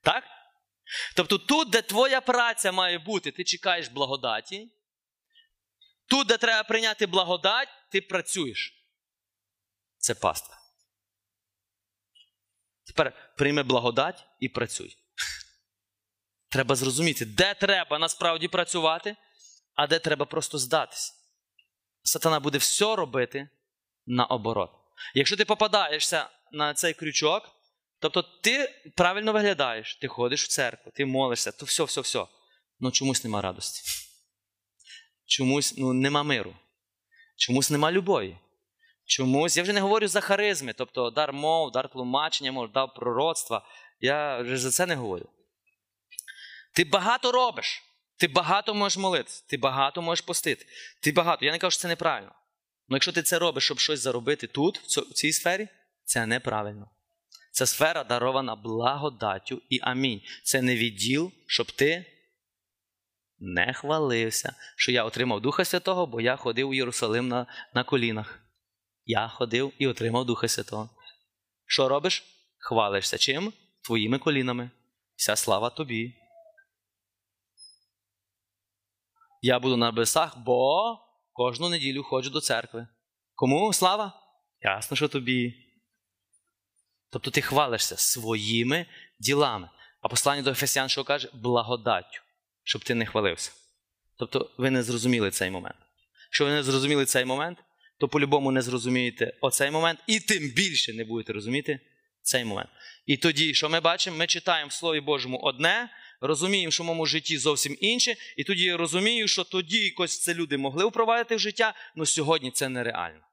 Так? Тобто тут, де твоя праця має бути, ти чекаєш благодаті. Тут, де треба прийняти благодать, ти працюєш. Це паства. Тепер прийми благодать і працюй. Треба зрозуміти, де треба насправді працювати, а де треба просто здатися. Сатана буде все робити наоборот. Якщо ти попадаєшся на цей крючок, тобто ти правильно виглядаєш, ти ходиш в церкву, ти молишся, то все. Ну чомусь нема радості. Чомусь, нема миру. Чомусь нема любові. Чомусь, я вже не говорю за харизми, тобто дар мов, дар тлумачення, дар пророцтва. Я вже за це не говорю. Ти багато робиш, ти багато можеш молитися, ти багато можеш постити, ти багато. Я не кажу, що це неправильно. Але якщо ти це робиш, щоб щось заробити тут, в цій сфері, це неправильно. Ця сфера дарована благодаттю і амінь. Це не відділ, щоб ти не хвалився, що я отримав Духа Святого, бо я ходив у Єрусалим на колінах. Я ходив і отримав Духа Святого. Що робиш? Хвалишся. Чим? Твоїми колінами. Вся слава тобі. Я буду на небесах, бо кожну неділю ходжу до церкви. Кому слава? Ясно, що тобі. Тобто ти хвалишся своїми ділами. А послання до Ефесян, що каже? Благодаттю, щоб ти не хвалився. Тобто ви не зрозуміли цей момент. Якщо ви не зрозуміли цей момент, то по-любому не зрозумієте оцей момент, і тим більше не будете розуміти цей момент. І тоді, що ми бачимо? Ми читаємо в Слові Божому одне, розуміємо, що в моєму житті зовсім інше, і тоді я розумію, що тоді якось це люди могли впровадити в життя, але сьогодні це нереально.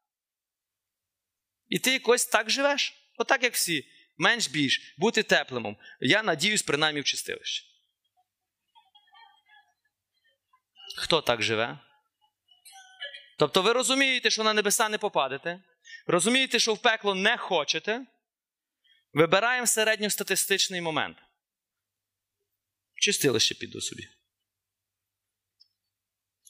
І ти якось так живеш, отак як всі, менш-більш, бути теплимом. Я надіюсь, принаймні в чистилищі. Хто так живе? Тобто ви розумієте, що на небеса не попадете, розумієте, що в пекло не хочете, вибираємо середньостатистичний момент. Чистилище піду собі.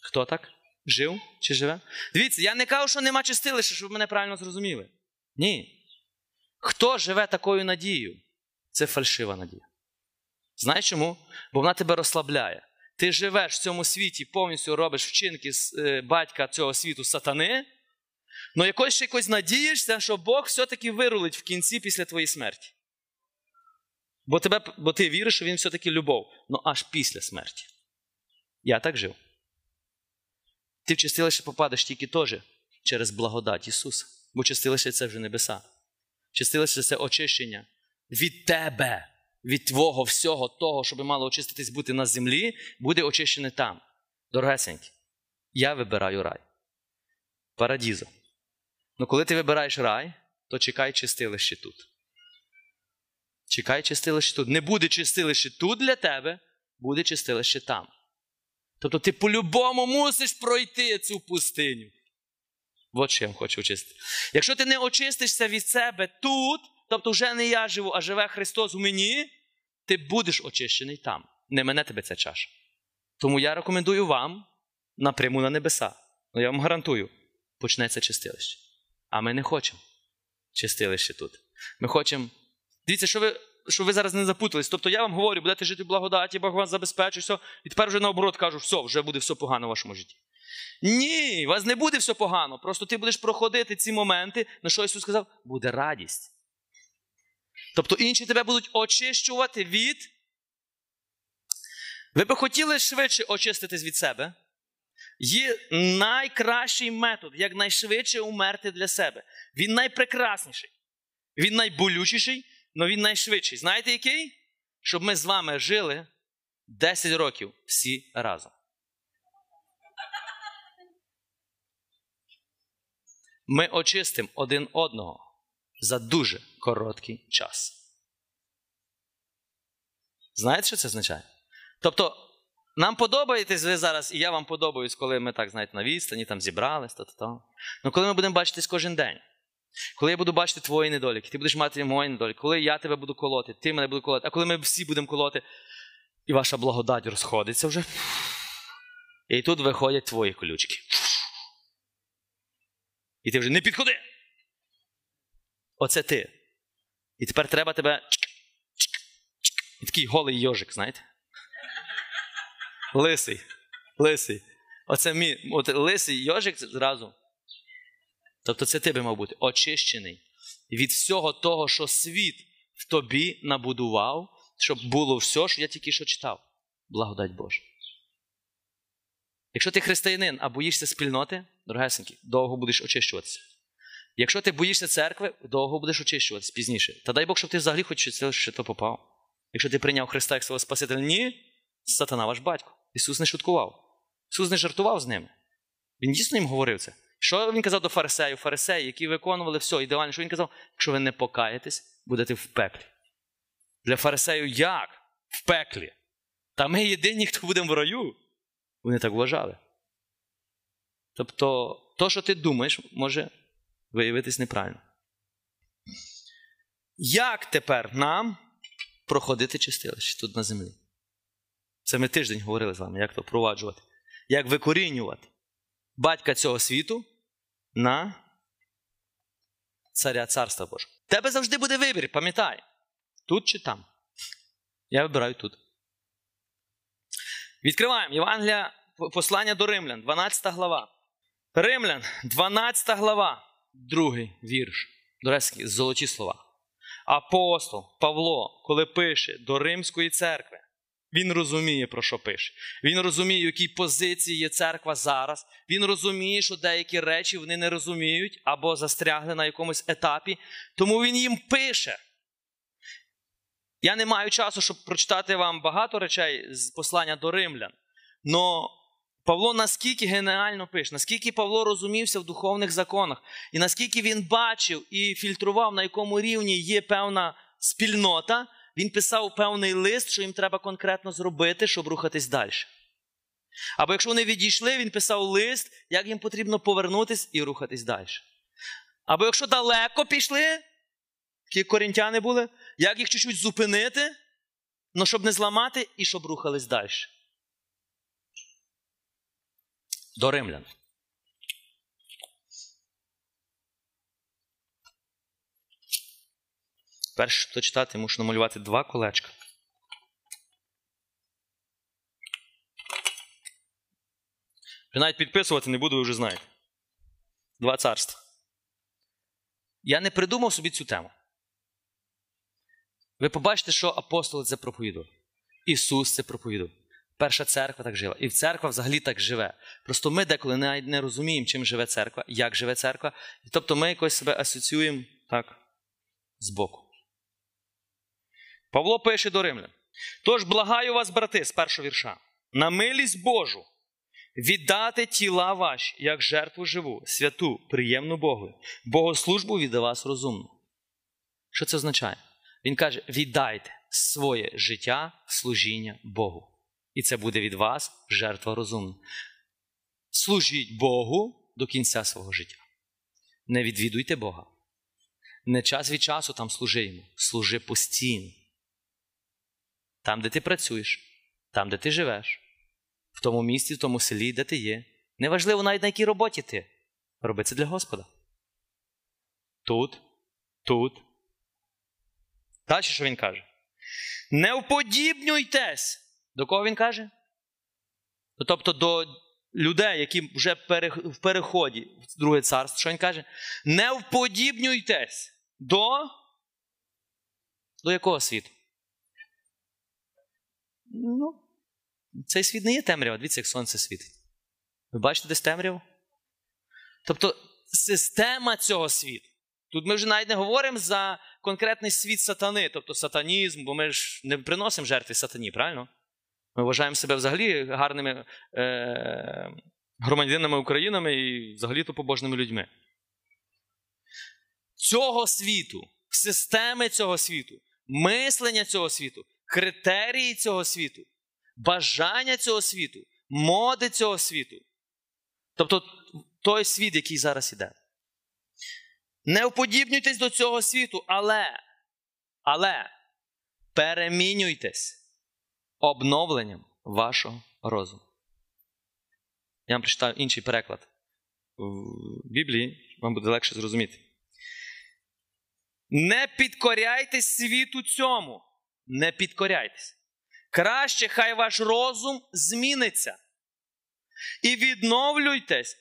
Хто так? Жив чи живе? Дивіться, я не кажу, що нема чистилища, щоб мене правильно зрозуміли. Ні. Хто живе такою надією? Це фальшива надія. Знаєш чому? Бо вона тебе розслабляє. Ти живеш в цьому світі, повністю робиш вчинки батька цього світу сатани, але якось надієшся, що Бог все-таки вирулить в кінці після твоєї смерті. Бо ти віриш, що він все-таки любов, але аж після смерті. Я так жив. Ти в чистилище попадеш тільки теж через благодать Ісуса. Бо чистилище – це вже небеса. Чистилище – це очищення від тебе. Від твого всього того, що би мало очиститись бути на землі, буде очищене там. Дорогесенькі, я вибираю рай. Парадізо. Ну коли ти вибираєш рай, то чекай чистилище тут. Чекай чистилище тут. Не буде чистилище тут для тебе, буде чистилище там. Тобто ти по-любому мусиш пройти цю пустиню. От що я вам хочу очистити. Якщо ти не очистишся від себе тут, тобто вже не я живу, а живе Христос у мені, ти будеш очищений там. Не мене тебе ця чаша. Тому я рекомендую вам напряму на небеса. Ну, я вам гарантую, почнеться чистилище. А ми не хочемо чистилище тут. Ми хочемо... Дивіться, що ви зараз не запутались. Тобто я вам говорю, будете жити в благодаті, Бог вас забезпечує, все. І тепер вже наоборот кажу, все, вже буде все погано в вашому житті. Ні, у вас не буде все погано. Просто ти будеш проходити ці моменти, на що Ісус сказав, буде радість. Тобто інші тебе будуть очищувати від... Ви б хотіли швидше очиститись від себе? Є найкращий метод, як найшвидше умерти для себе. Він найпрекрасніший. Він найболючіший, але він найшвидший. Знаєте який? Щоб ми з вами жили 10 років всі разом. Ми очистимо один одного за дуже короткий час. Знаєте, що це означає? Тобто, нам подобаєтесь ви зараз, і я вам подобаюсь, коли ми так, знаєте, на відстані, там зібрались, та-та-та. Ну, коли ми будемо бачитись кожен день, коли я буду бачити твої недоліки, ти будеш мати мої недоліки, коли я тебе буду колоти, ти мене буду колоти, а коли ми всі будемо колоти, і ваша благодать розходиться вже, і тут виходять твої колючки. І ти вже не підходи! Оце ти. І тепер треба тебе... І такий голий йожик, знаєте? Лисий. Оце лисий йожик зразу. Тобто це ти би мав бути очищений від всього того, що світ в тобі набудував, щоб було все, що я тільки що читав. Благодать Божа. Якщо ти християнин, а боїшся спільноти, дорогесенькі, довго будеш очищуватися. Якщо ти боїшся церкви, довго будеш очищуватися пізніше. Та дай Бог, щоб ти взагалі хоч що то попав. Якщо ти прийняв Христа як свого Спасителя, ні, сатана ваш батько. Ісус не шуткував. Ісус не жартував з ними. Він дійсно їм говорив це. Що він казав до фарисеїв? Фарисеї, які виконували все ідеально. Що він казав? Якщо ви не покаєтесь, будете в пеклі. Для фарисеїв як? В пеклі. Та ми єдині, хто будемо в раю. Вони так вважали. Тобто, то, що ти думаєш, може виявитись неправильно. Як тепер нам проходити чистилище тут на землі? Це ми тиждень говорили з вами, як то впроваджувати. Як викорінювати батька цього світу на царя Царства Божого. Тебе завжди буде вибір, пам'ятай. Тут чи там. Я вибираю тут. Відкриваємо Євангелія, послання до Римлян, 12 глава. Римлян, 12 глава, 2 вірш. Дорогесенькі, золоті слова. Апостол Павло, коли пише до Римської церкви, він розуміє, про що пише. Він розуміє, в якій позиції є церква зараз. Він розуміє, що деякі речі вони не розуміють або застрягли на якомусь етапі. Тому він їм пише. Я не маю часу, щоб прочитати вам багато речей з послання до Римлян. Но Павло наскільки геніально пише, наскільки Павло розумівся в духовних законах, і наскільки він бачив і фільтрував, на якому рівні є певна спільнота, він писав певний лист, що їм треба конкретно зробити, щоб рухатись далі. Або якщо вони відійшли, він писав лист, як їм потрібно повернутись і рухатись далі. Або якщо далеко пішли, які коринтяни були, як їх чуть-чуть зупинити, але щоб не зламати і щоб рухались далі. До римлян. Перше, щоб читати, мушу намалювати 2 колечка. Навіть підписувати не буду, ви вже знаєте. 2 царства. Я не придумав собі цю тему. Ви побачите, що апостоли це проповідував. Ісус це проповідував. Перша церква так жила. І церква взагалі так живе. Просто ми деколи не розуміємо, чим живе церква, як живе церква. І тобто ми якось себе асоціюємо так збоку. Павло пише до римлян. Тож благаю вас, брати, з першого вірша, на милість Божу віддати тіла ваші, як жертву живу, святу, приємну Богу, богослужбу від вас розумну. Що це означає? Він каже, віддайте своє життя в служіння Богу. І це буде від вас жертва розумна. Служіть Богу до кінця свого життя. Не відвідуйте Бога. Не час від часу там служи йому. Служи постійно. Там, де ти працюєш, там, де ти живеш, в тому місті, в тому селі, де ти є. Неважливо навіть на якій роботі ти. Роби це для Господа. Тут. Далі, що він каже? Не вподібнюйтесь. До кого він каже? Тобто до людей, які вже в переході в друге царство. Що він каже? Не вподібнюйтесь до якого світу? Цей світ не є темрява. Дивіться, як сонце світить. Ви бачите десь темряву? Тобто система цього світу. Тут ми вже навіть не говоримо за конкретний світ сатани, тобто сатанізм, бо ми ж не приносимо жертви сатані, правильно? Ми вважаємо себе взагалі гарними громадянами України і взагалі-то побожними людьми. Цього світу, системи цього світу, мислення цього світу, критерії цього світу, бажання цього світу, моди цього світу. Тобто той світ, який зараз іде. Не вподібнюйтесь до цього світу, але перемінюйтесь обновленням вашого розуму. Я вам прочитаю інший переклад в Біблії, вам буде легше зрозуміти. Не підкоряйтесь світу цьому. Не підкоряйтесь. Краще хай ваш розум зміниться. І відновлюйтесь,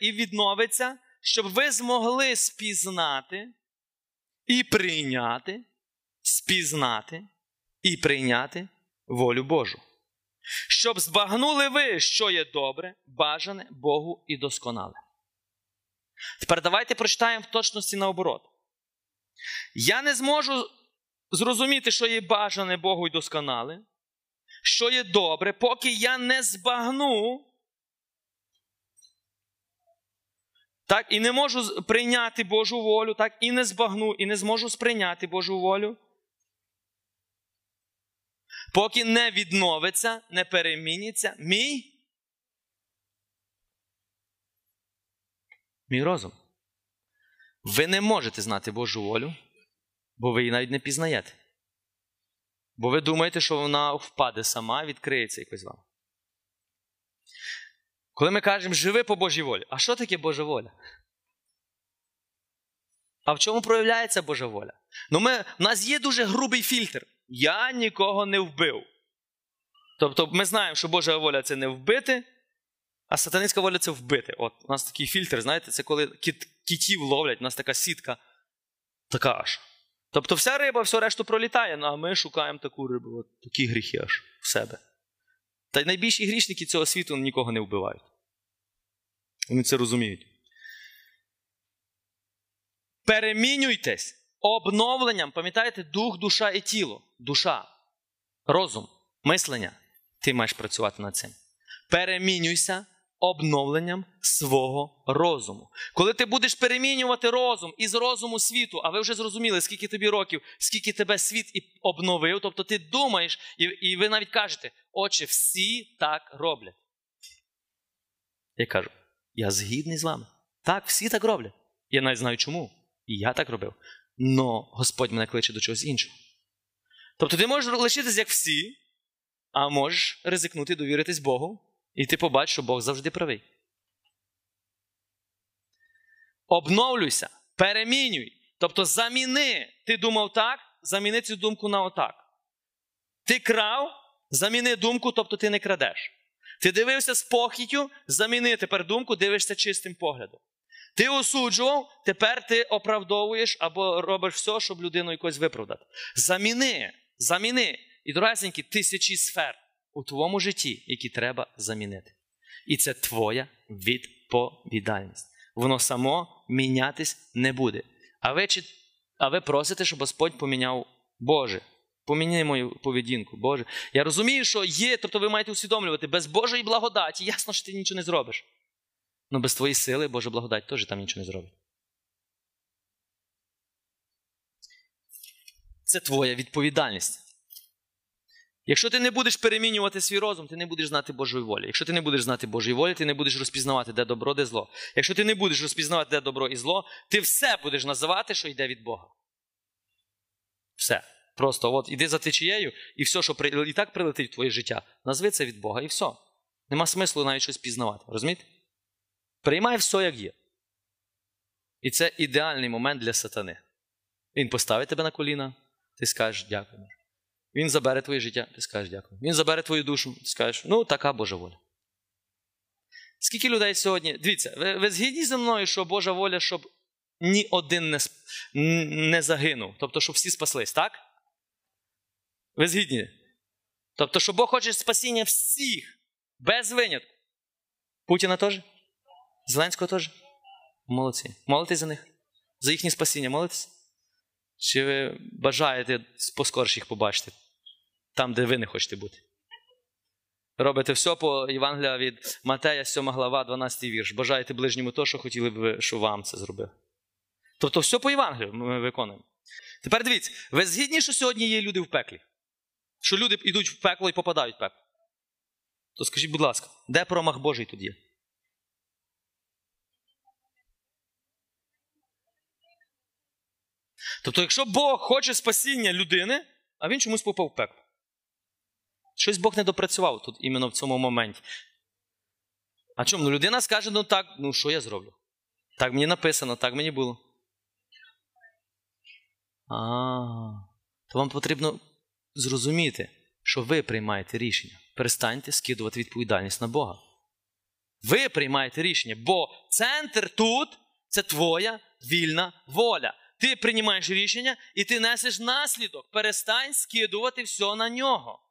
і відновиться, щоб ви змогли спізнати і прийняти волю Божу. Щоб збагнули ви, що є добре, бажане Богу і досконале. Тепер давайте прочитаємо в точності наоборот. Я не зможу зрозуміти, що є бажане Богу і досконале, що є добре, поки я не збагну. Так, і не можу прийняти Божу волю, так, і не збагну, і не зможу сприйняти Божу волю. Поки не відновиться, не переміняться мій розум. Ви не можете знати Божу волю, бо ви її навіть не пізнаєте. Бо ви думаєте, що вона впаде сама, відкриється якось вам. Коли ми кажемо, живи по Божій волі. А що таке Божа воля? А в чому проявляється Божа воля? У нас є дуже грубий фільтр. Я нікого не вбив. Тобто ми знаємо, що Божа воля – це не вбити, а сатанинська воля – це вбити. От, у нас такий фільтр, знаєте, це коли китів ловлять, у нас така сітка, така аж. Тобто вся риба, все решту пролітає, а ми шукаємо таку рибу, от такі гріхи аж в себе. Та й найбільші грішники цього світу нікого не вбивають. Вони це розуміють. Перемінюйтесь обновленням. Пам'ятаєте, дух, душа і тіло. Душа, розум, мислення. Ти маєш працювати над цим. Перемінюйся обновленням свого розуму. Коли ти будеш перемінювати розум із розуму світу, а ви вже зрозуміли, скільки тобі років, скільки тебе світ і обновив, тобто ти думаєш, і ви навіть кажете, отче, всі так роблять. Я кажу, я згідний з вами. Так, всі так роблять. Я навіть знаю чому. І я так робив. Но Господь мене кличе до чогось іншого. Тобто ти можеш лишитись як всі, а можеш ризикнути довіритись Богу, і ти побачиш, що Бог завжди правий. Обновлюйся, перемінюй. Тобто заміни. Ти думав так, заміни цю думку на отак. Ти крав, заміни думку, тобто ти не крадеш. Ти дивився з похиттю, заміни тепер думку, дивишся чистим поглядом. Ти осуджував, тепер ти оправдовуєш або робиш все, щоб людину якось виправдати. Заміни. І, дорогесенькі, тисячі сфер у твоєму житті, які треба замінити. І це твоя відповідальність. Воно само мінятись не буде. А ви просите, щоб Господь поміняв. Боже, поміняй мою поведінку, Боже. Я розумію, що є, тобто ви маєте усвідомлювати, без Божої благодаті, ясно, що ти нічого не зробиш. Ну, без твоєї сили Божа благодать теж там нічого не зробить. Це твоя відповідальність. Якщо ти не будеш перемінювати свій розум, ти не будеш знати Божої волі. Якщо ти не будеш знати Божої волі, ти не будеш розпізнавати, де добро, де зло. Якщо ти не будеш розпізнавати, де добро і зло, ти все будеш називати, що йде від Бога. Все. Просто от іди за течією, і все, що і так прилетить в твоє життя, назви це від Бога, і все. Нема смислу навіть щось пізнавати. Розумієте? Приймай все, як є. І це ідеальний момент для сатани. Він поставить тебе на коліна, ти скажеш дякую. Він забере твоє життя, ти скажеш дякую. Він забере твою душу, ти скажеш, ну така Божа воля. Скільки людей сьогодні, дивіться, ви згідні зі мною, що Божа воля, щоб ні один не загинув, тобто, щоб всі спаслись, так? Ви згідні? Тобто, що Бог хоче спасіння всіх, без винятку. Путіна теж? Зеленського теж? Молодці. Молитесь за них? За їхнє спасіння молитесь? Чи ви бажаєте поскорше їх побачити? Там, де ви не хочете бути. Робите все по Євангелію від Матея, 7 глава, 12 вірш. Бажаєте ближньому то, що хотіли б ви, що вам це зробили. Тобто все по Євангелію ми виконуємо. Тепер дивіться, ви згідні, що сьогодні є люди в пеклі? Що люди йдуть в пекло і попадають в пекло? То скажіть, будь ласка, де промах Божий тут є? Тобто, якщо Бог хоче спасіння людини, а він чомусь попав в пекло. Щось Бог не допрацював тут іменно в цьому моменті. А чому? Ну, людина скаже, ну так, ну що я зроблю? Так мені написано, так мені було. То вам потрібно зрозуміти, що ви приймаєте рішення. Перестаньте скидувати відповідальність на Бога. Ви приймаєте рішення, бо центр тут – це твоя вільна воля. Ти приймаєш рішення і ти несеш наслідок. Перестань скидувати все на нього.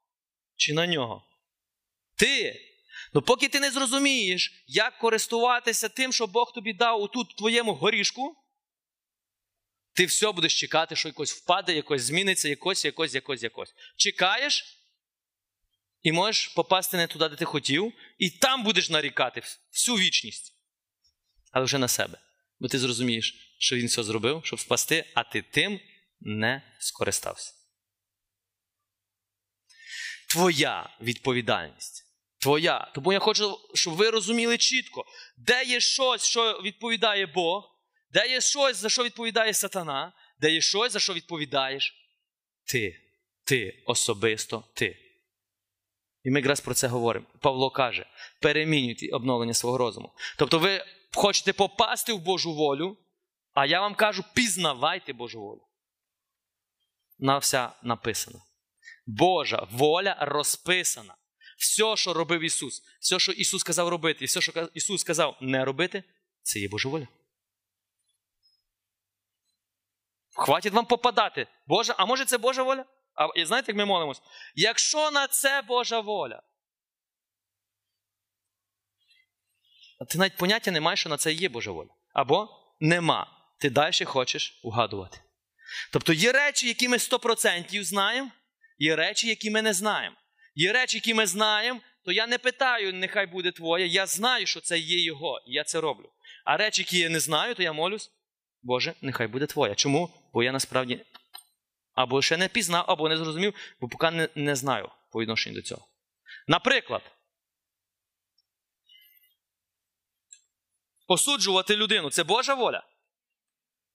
Чи на нього. Ти. Ну поки ти не зрозумієш, як користуватися тим, що Бог тобі дав отут твоєму горішку, ти все будеш чекати, що якось впаде, якось зміниться, якось. Чекаєш і можеш попасти не туди, де ти хотів, і там будеш нарікати всю вічність. Але вже на себе. Бо ти зрозумієш, що він все зробив, щоб спасти, а ти тим не скористався. Твоя відповідальність. Твоя. Тому я хочу, щоб ви розуміли чітко, де є щось, що відповідає Бог, де є щось, за що відповідає сатана, де є щось, за що відповідаєш ти. Ти. Особисто ти. І ми якраз про це говоримо. Павло каже, перемінюйте обновлення свого розуму. Тобто ви хочете попасти в Божу волю, а я вам кажу, пізнавайте Божу волю. Вона вся написана. Божа воля розписана. Все, що робив Ісус, все, що Ісус сказав робити, і все, що Ісус сказав не робити, це є Божа воля. Хватить вам попадати. Боже, а може це Божа воля? І знаєте, як ми молимось? Якщо на це Божа воля. Ти навіть поняття не маєш, що на це є Божа воля. Або нема. Ти далі хочеш угадувати. Тобто є речі, які ми 100% знаємо, є речі, які ми не знаємо. Є речі, які ми знаємо, то я не питаю, нехай буде твоє, я знаю, що це є його, і я це роблю. А речі, які я не знаю, то я молюсь, Боже, нехай буде твоє. Чому? Бо я насправді або ще не пізнав, або не зрозумів, бо поки не знаю по відношенню до цього. Наприклад, осуджувати людину – це Божа воля.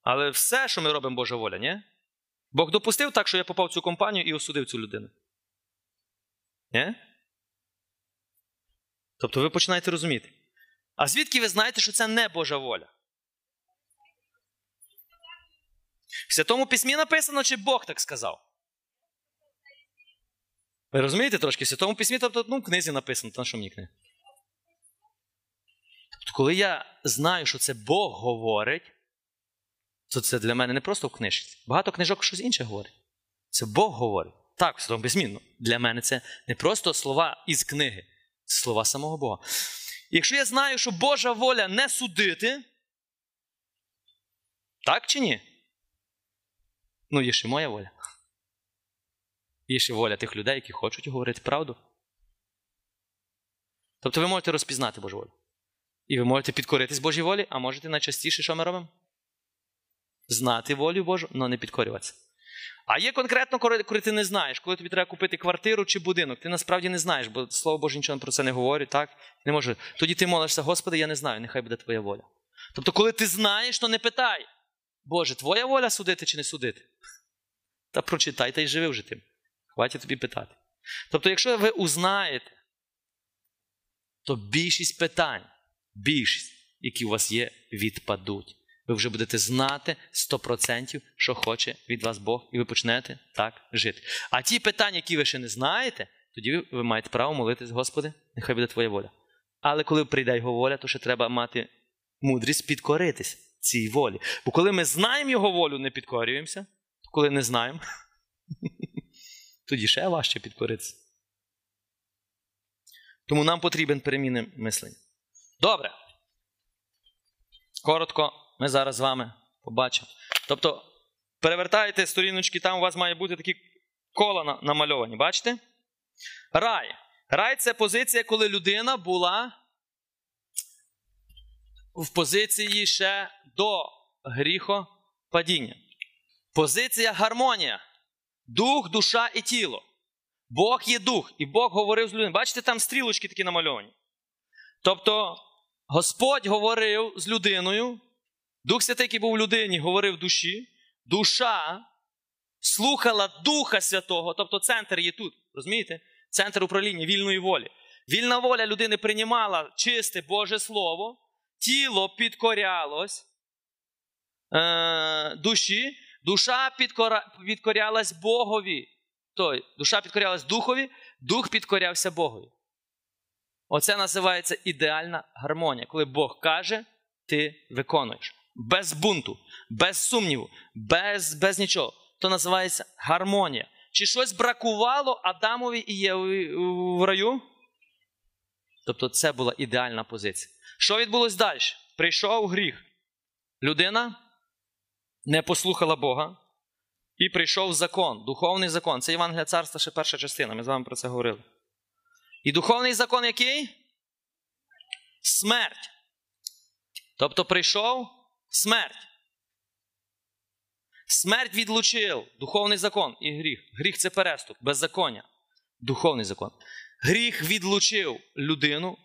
Але все, що ми робимо, Божа воля, ні? Бог допустив так, що я попав в цю компанію і осудив цю людину. Ні? Тобто ви починаєте розуміти. А звідки ви знаєте, що це не Божа воля? В Святому Письмі написано, чи Бог так сказав? Ви розумієте трошки? В Святому Письмі, тобто, в книзі написано, на що мені книга? Тобто, коли я знаю, що це Бог говорить, то це для мене не просто в книжці. Багато книжок щось інше говорить. Це Бог говорить. Так, в Святому Письмі. Для мене це не просто слова із книги. Це слова самого Бога. Якщо я знаю, що Божа воля не судити, так чи ні? Ну, є ще моя воля. Є ще воля тих людей, які хочуть говорити правду. Тобто ви можете розпізнати Божу волю. І ви можете підкоритись Божій волі, а можете найчастіше, що ми робимо? Знати волю Божу, але не підкорюватися. А є конкретно, коли ти не знаєш, коли тобі треба купити квартиру чи будинок, ти насправді не знаєш, бо Слово Боже нічого про це не говорить, так? Не може. Тоді ти молишся: Господи, я не знаю, нехай буде Твоя воля. Тобто, коли ти знаєш, то не питай: Боже, Твоя воля судити чи не судити? Та прочитай, та й живи вже тим. Хватить тобі питати. Тобто, якщо ви узнаєте, то більшість питань, більшість, які у вас є, відпадуть. Ви вже будете знати 100%, що хоче від вас Бог, і ви почнете так жити. А ті питання, які ви ще не знаєте, тоді ви маєте право молитись: Господи, нехай буде Твоя воля. Але коли прийде Його воля, то ще треба мати мудрість підкоритись цій волі. Бо коли ми знаємо Його волю, не підкорюємося, то коли не знаємо, тоді ще важче підкоритися. Тому нам потрібен переміни мислення. Добре. Коротко. Ми зараз з вами побачимо. Тобто, перевертайте сторіночки, там у вас має бути такі кола намальовані, бачите? Рай. Рай – це позиція, коли людина була в позиції ще до гріхопадіння. Позиція гармонія. Дух, душа і тіло. Бог є дух, і Бог говорив з людиною. Бачите, там стрілочки такі намальовані. Тобто, Господь говорив з людиною, Дух Святий, який був в людині, говорив душі. Душа слухала Духа Святого, тобто центр є тут, розумієте? Центр управління вільної волі. Вільна воля людини приймала чисте Боже Слово, тіло підкорялось душі, душа підкорялась Богові. Тобто, душа підкорялась Духові, Дух підкорявся Богові. Оце називається ідеальна гармонія, коли Бог каже, ти виконуєш. Без бунту, без сумніву, без нічого. То називається гармонія. Чи щось бракувало Адамові і Єві в раю? Тобто це була ідеальна позиція. Що відбулось далі? Прийшов гріх. Людина не послухала Бога і прийшов закон, духовний закон. Це Євангеліє Царства, ще перша частина, ми з вами про це говорили. І духовний закон який? Смерть. Тобто прийшов смерть. Смерть відлучив духовний закон і гріх. Гріх – це переступ, беззаконня. Духовний закон. Гріх відлучив людину.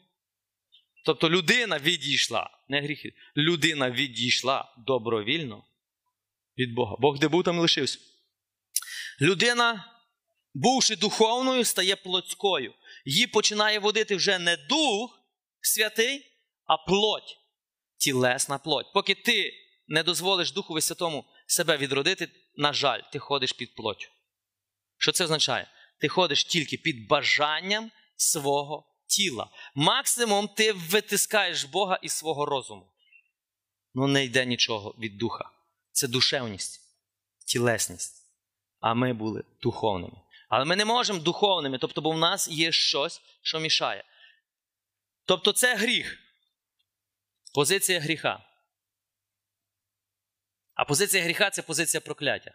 Тобто людина відійшла, не гріх. Людина відійшла добровільно від Бога. Бог де був, там лишився. Людина, бувши духовною, стає плотською. Її починає водити вже не Дух Святий, а плоть. Тілесна плоть. Поки ти не дозволиш Духові Святому себе відродити, на жаль, ти ходиш під плотю. Що це означає? Ти ходиш тільки під бажанням свого тіла. Максимум ти витискаєш Бога із свого розуму. Ну не йде нічого від Духа. Це душевність, тілесність. А ми були духовними. Але ми не можемо духовними, тобто бо в нас є щось, що мішає. Тобто це гріх. Позиція гріха. А позиція гріха – це позиція прокляття.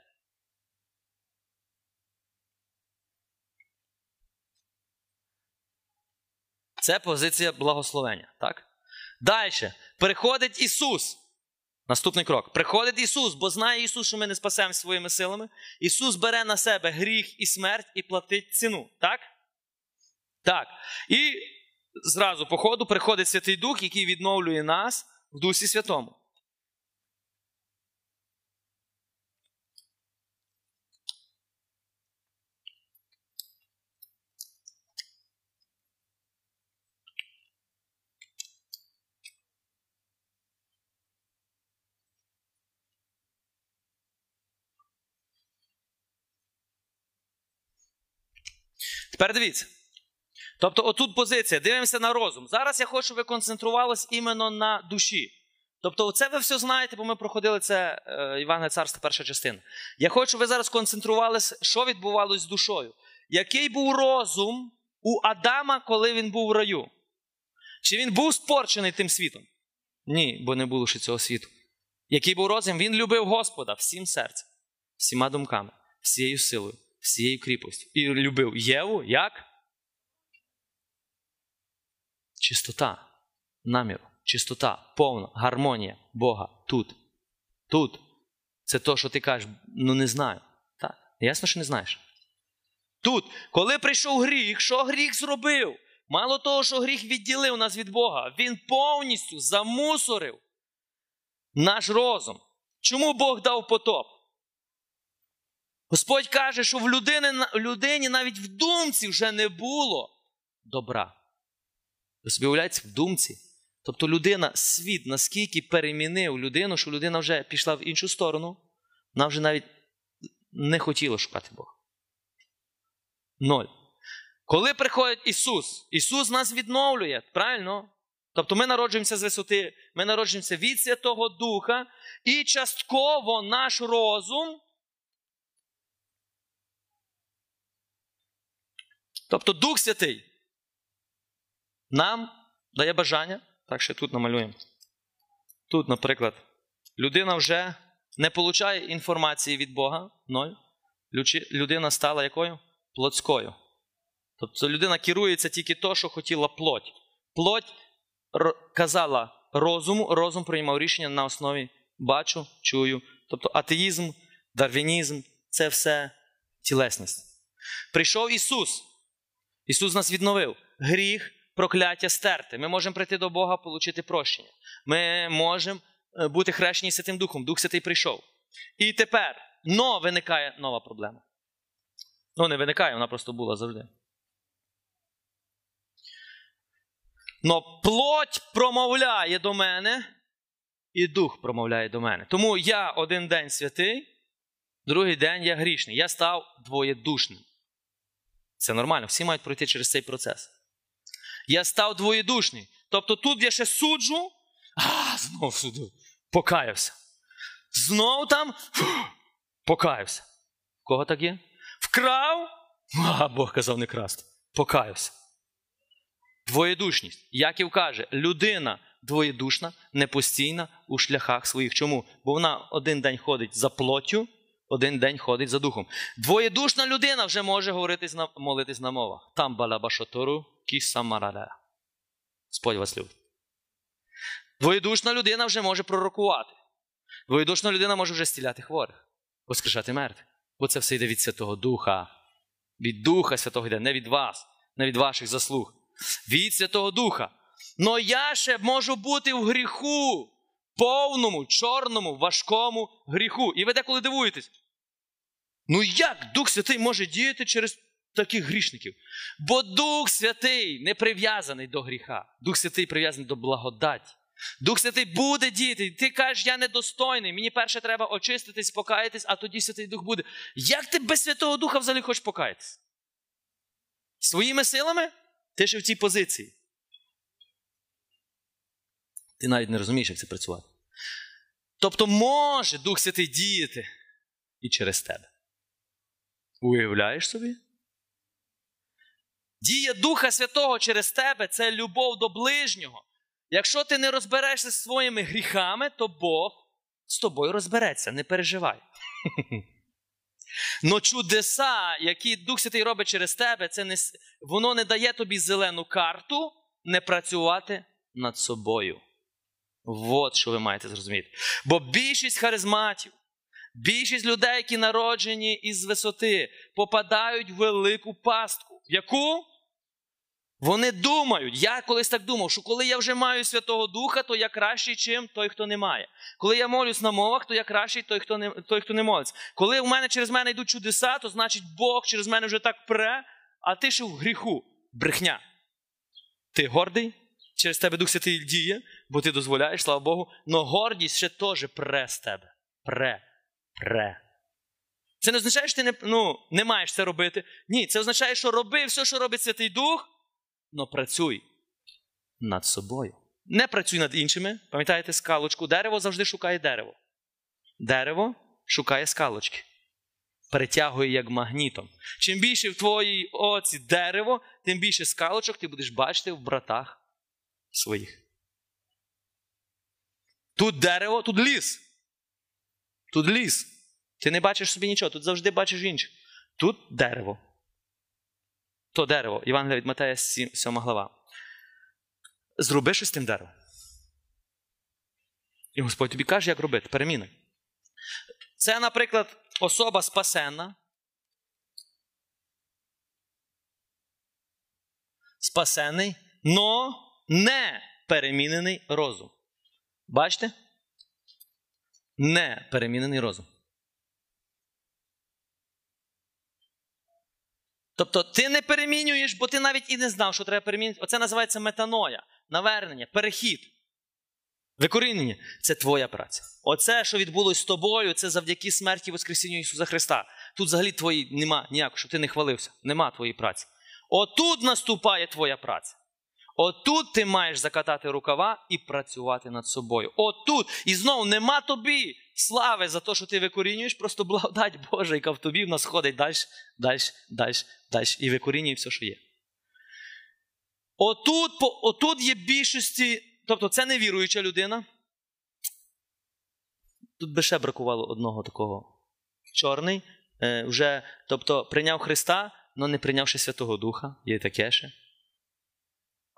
Це позиція благословення, так? Далі. Приходить Ісус. Наступний крок. Приходить Ісус, бо знає Ісус, що ми не спасемо своїми силами. Ісус бере на себе гріх і смерть і платить ціну, так? Так. І зразу по ходу приходить Святий Дух, який відновлює нас в Дусі Святому. Тепер дивіться. Тобто отут позиція, дивимося на розум. Зараз я хочу, щоб ви концентрувалися іменно на душі. Тобто оце ви все знаєте, бо ми проходили це Євангеліє Царства, перша частина. Я хочу, щоб ви зараз концентрувалися, що відбувалося з душою. Який був розум у Адама, коли він був в раю? Чи він був спорчений тим світом? Ні, бо не було ще цього світу. Який був розум? Він любив Господа всім серцем, всіма думками, всією силою, всією кріпостю. І любив Єву як? Чистота наміру, чистота повна, гармонія Бога тут. Це то, що ти кажеш, ну не знаю. Так? Ясно, що не знаєш. Тут, коли прийшов гріх, що гріх зробив? Мало того, що гріх відділив нас від Бога, він повністю замусорив наш розум. Чому Бог дав потоп? Господь каже, що в людині навіть в думці вже не було добра. Ви собі уявляєте, в думці. Тобто людина, світ наскільки перемінив людину, що людина вже пішла в іншу сторону, вона вже навіть не хотіла шукати Бога. Ноль. Коли приходить Ісус, Ісус нас відновлює, правильно? Тобто ми народжуємося з висоти, ми народжуємося від Святого Духа, і частково наш розум, тобто Дух Святий, нам дає бажання, так що тут намалюємо. Тут, наприклад, людина вже не отримує інформації від Бога, ноль. Людина стала якою? Плотською. Тобто людина керується тільки то, що хотіла плоть. Плоть казала розуму, розум приймав рішення на основі бачу, чую. Тобто атеїзм, дарвінізм – це все тілесність. Прийшов Ісус. Ісус нас відновив. Гріх, прокляття стерте. Ми можемо прийти до Бога, отримати прощення. Ми можемо бути хрещені Святим Духом. Дух Святий прийшов. І тепер, виникає нова проблема. Не виникає, вона просто була завжди. Но плоть промовляє до мене, і дух промовляє до мене. Тому я один день святий, другий день я грішний. Я став двоєдушним. Це нормально, всі мають пройти через цей процес. Я став двоєдушний. Тобто тут я ще суджу, знов суду, покаявся. Знов там, покаявся. В кого так є? Вкрав, Бог казав не красти, покаявся. Двоєдушність. Яків каже, людина двоєдушна, непостійна у шляхах своїх. Чому? Бо вона один день ходить за плоттю, один день ходить за духом. Двоєдушна людина вже може молитись на мовах. Там балабашотору кісамараля. Господь вас любить. Двоєдушна людина вже може пророкувати. Двоєдушна людина може вже зціляти хворих, воскрешати мертвих. Бо це все йде від Святого Духа. Від Духа Святого йде, не від вас, не від ваших заслуг. Від Святого Духа. Но я ще можу бути в гріху, повному, чорному, важкому гріху. І ви деколи дивуєтесь. Як Дух Святий може діяти через таких грішників? Бо Дух Святий не прив'язаний до гріха. Дух Святий прив'язаний до благодаті. Дух Святий буде діяти. Ти кажеш, я недостойний, мені перше треба очиститись, покаятись, а тоді Святий Дух буде. Як ти без Святого Духа взагалі хочеш покаятись? Своїми силами? Ти ще в цій позиції. Ти навіть не розумієш, як це працювати. Тобто може Дух Святий діяти і через тебе. Уявляєш собі? Дія Духа Святого через тебе – це любов до ближнього. Якщо ти не розберешся зі своїми гріхами, то Бог з тобою розбереться, не переживай. Но чудеса, які Дух Святий робить через тебе, воно не дає тобі зелену карту не працювати над собою. От що ви маєте зрозуміти. Бо більшість харизматів, більшість людей, які народжені із висоти, попадають в велику пастку. Яку? Вони думають, я колись так думав, що коли я вже маю Святого Духа, то я кращий, чим той, хто не має. Коли я молюсь на мовах, то я кращий, той, хто не молиться. Коли через мене йдуть чудеса, то значить Бог через мене вже так пре, а ти ще в гріху. Брехня. Ти гордий, через тебе Дух Святий діє, бо ти дозволяєш, слава Богу, но гордість ще теж пре з тебе. Пре. Це не означає, що ти не маєш це робити. Ні, це означає, що роби все, що робить Святий Дух, но працюй над собою. Не працюй над іншими. Пам'ятаєте скалочку? Дерево завжди шукає дерево. Дерево шукає скалочки. Перетягує як магнітом. Чим більше в твоїй оці дерево, тим більше скалочок ти будеш бачити в братах своїх. Тут дерево, тут ліс. Тут ліс. Ти не бачиш собі нічого, тут завжди бачиш інших. Тут дерево. То дерево, Євангеліє від Матвія 7 глава. Зроби щось з тим деревом. І Господь тобі каже, як робити, переміни. Це, наприклад, особа спасенна, спасений, но не перемінений розум. Бачите? Не перемінений розум. Тобто ти не перемінюєш, бо ти навіть і не знав, що треба перемінити. Оце називається метаноя, навернення, перехід, викорінення. Це твоя праця. Оце, що відбулось з тобою, це завдяки смерті і воскресінню Ісуса Христа. Тут взагалі твої нема ніякого, щоб ти не хвалився. Нема твоєї праці. Отут наступає твоя праця. Отут ти маєш закатати рукава і працювати над собою. Отут. І знову нема тобі слави за те, що ти викорінюєш, просто благодать Божа, яка в тобі в нас ходить далі і викорінює все, що є. Отут є більшості, тобто це невіруюча людина. Тут би ще бракувало одного такого. Чорний, вже, тобто, прийняв Христа, але не прийнявши Святого Духа, є таке ще.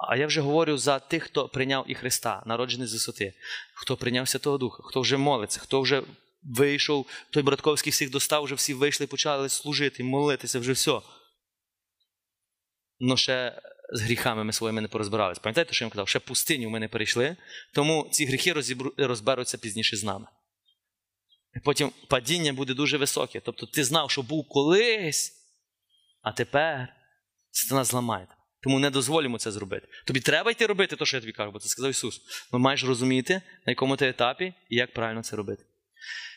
А я вже говорю за тих, хто прийняв і Христа, народжений з висоти, хто прийняв Святого Духа, хто вже молиться, хто вже вийшов, той Братковський всіх достав, вже всі вийшли, почали служити, молитися, вже все. Ну ще з гріхами ми своїми не порозбиралися. Пам'ятаєте, що я вам казав? Ще пустиню ми не перейшли, тому ці гріхи розберуться пізніше з нами. Потім падіння буде дуже високе. Тобто ти знав, що був колись, а тепер нас зламає. Тому не дозволимо це зробити. Тобі треба йти робити те, що я тобі кажу, бо це сказав Ісус. Але маєш розуміти, на якому ти етапі і як правильно це робити.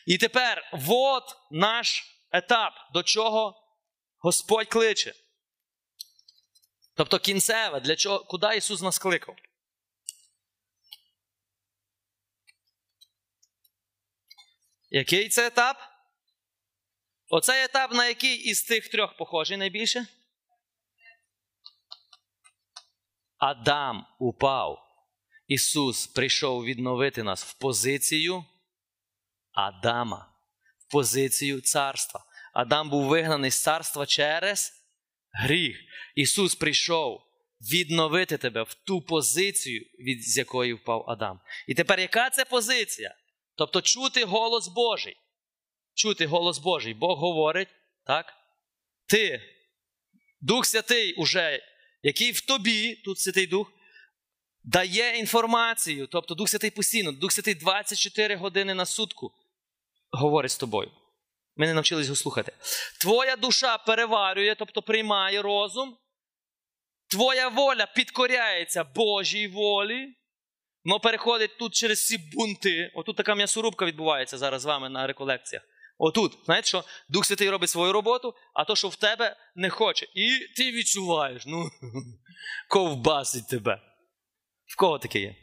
І тепер, от наш етап, до чого Господь кличе. Тобто кінцеве, для чого, куди Ісус нас кликав. Який це етап? Оцей етап, на який із тих трьох похожий найбільше? Адам упав. Ісус прийшов відновити нас в позицію Адама, в позицію царства. Адам був вигнаний з царства через гріх. Ісус прийшов відновити тебе в ту позицію, з якої впав Адам. І тепер яка це позиція? Тобто чути голос Божий. Чути голос Божий. Бог говорить, так? Ти, Дух Святий уже, який в тобі, тут Святий Дух, дає інформацію. Тобто Дух Святий постійно, Дух Святий 24 години на сутку говорить з тобою. Ми не навчились його слухати. Твоя душа переварює, тобто приймає розум. Твоя воля підкоряється Божій волі. Воно переходить тут через всі бунти. Отут така м'ясорубка відбувається зараз з вами на реколекціях. Отут, знаєте, що Дух Святий робить свою роботу, а то, що в тебе, не хоче. І ти відчуваєш, ну, ковбасить тебе. В кого таке є?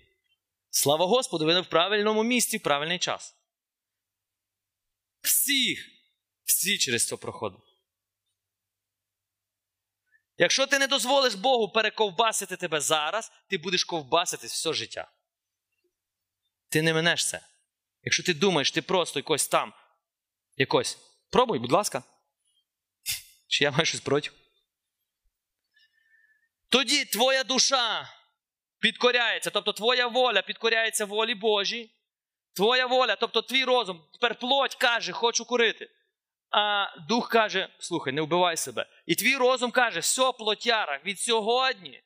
Слава Господу, ви в правильному місці, в правильний час. Всі через це проходять. Якщо ти не дозволиш Богу перековбасити тебе зараз, ти будеш ковбаситись все життя. Ти не минеш це. Якщо ти думаєш, ти просто якось там, якось, пробуй, будь ласка. Чи я маю щось проти? Тоді твоя душа підкоряється, тобто твоя воля підкоряється волі Божій. Твоя воля, тобто твій розум, тепер плоть каже, хочу курити. А дух каже, слухай, не вбивай себе. І твій розум каже, все, плотяра, від сьогодні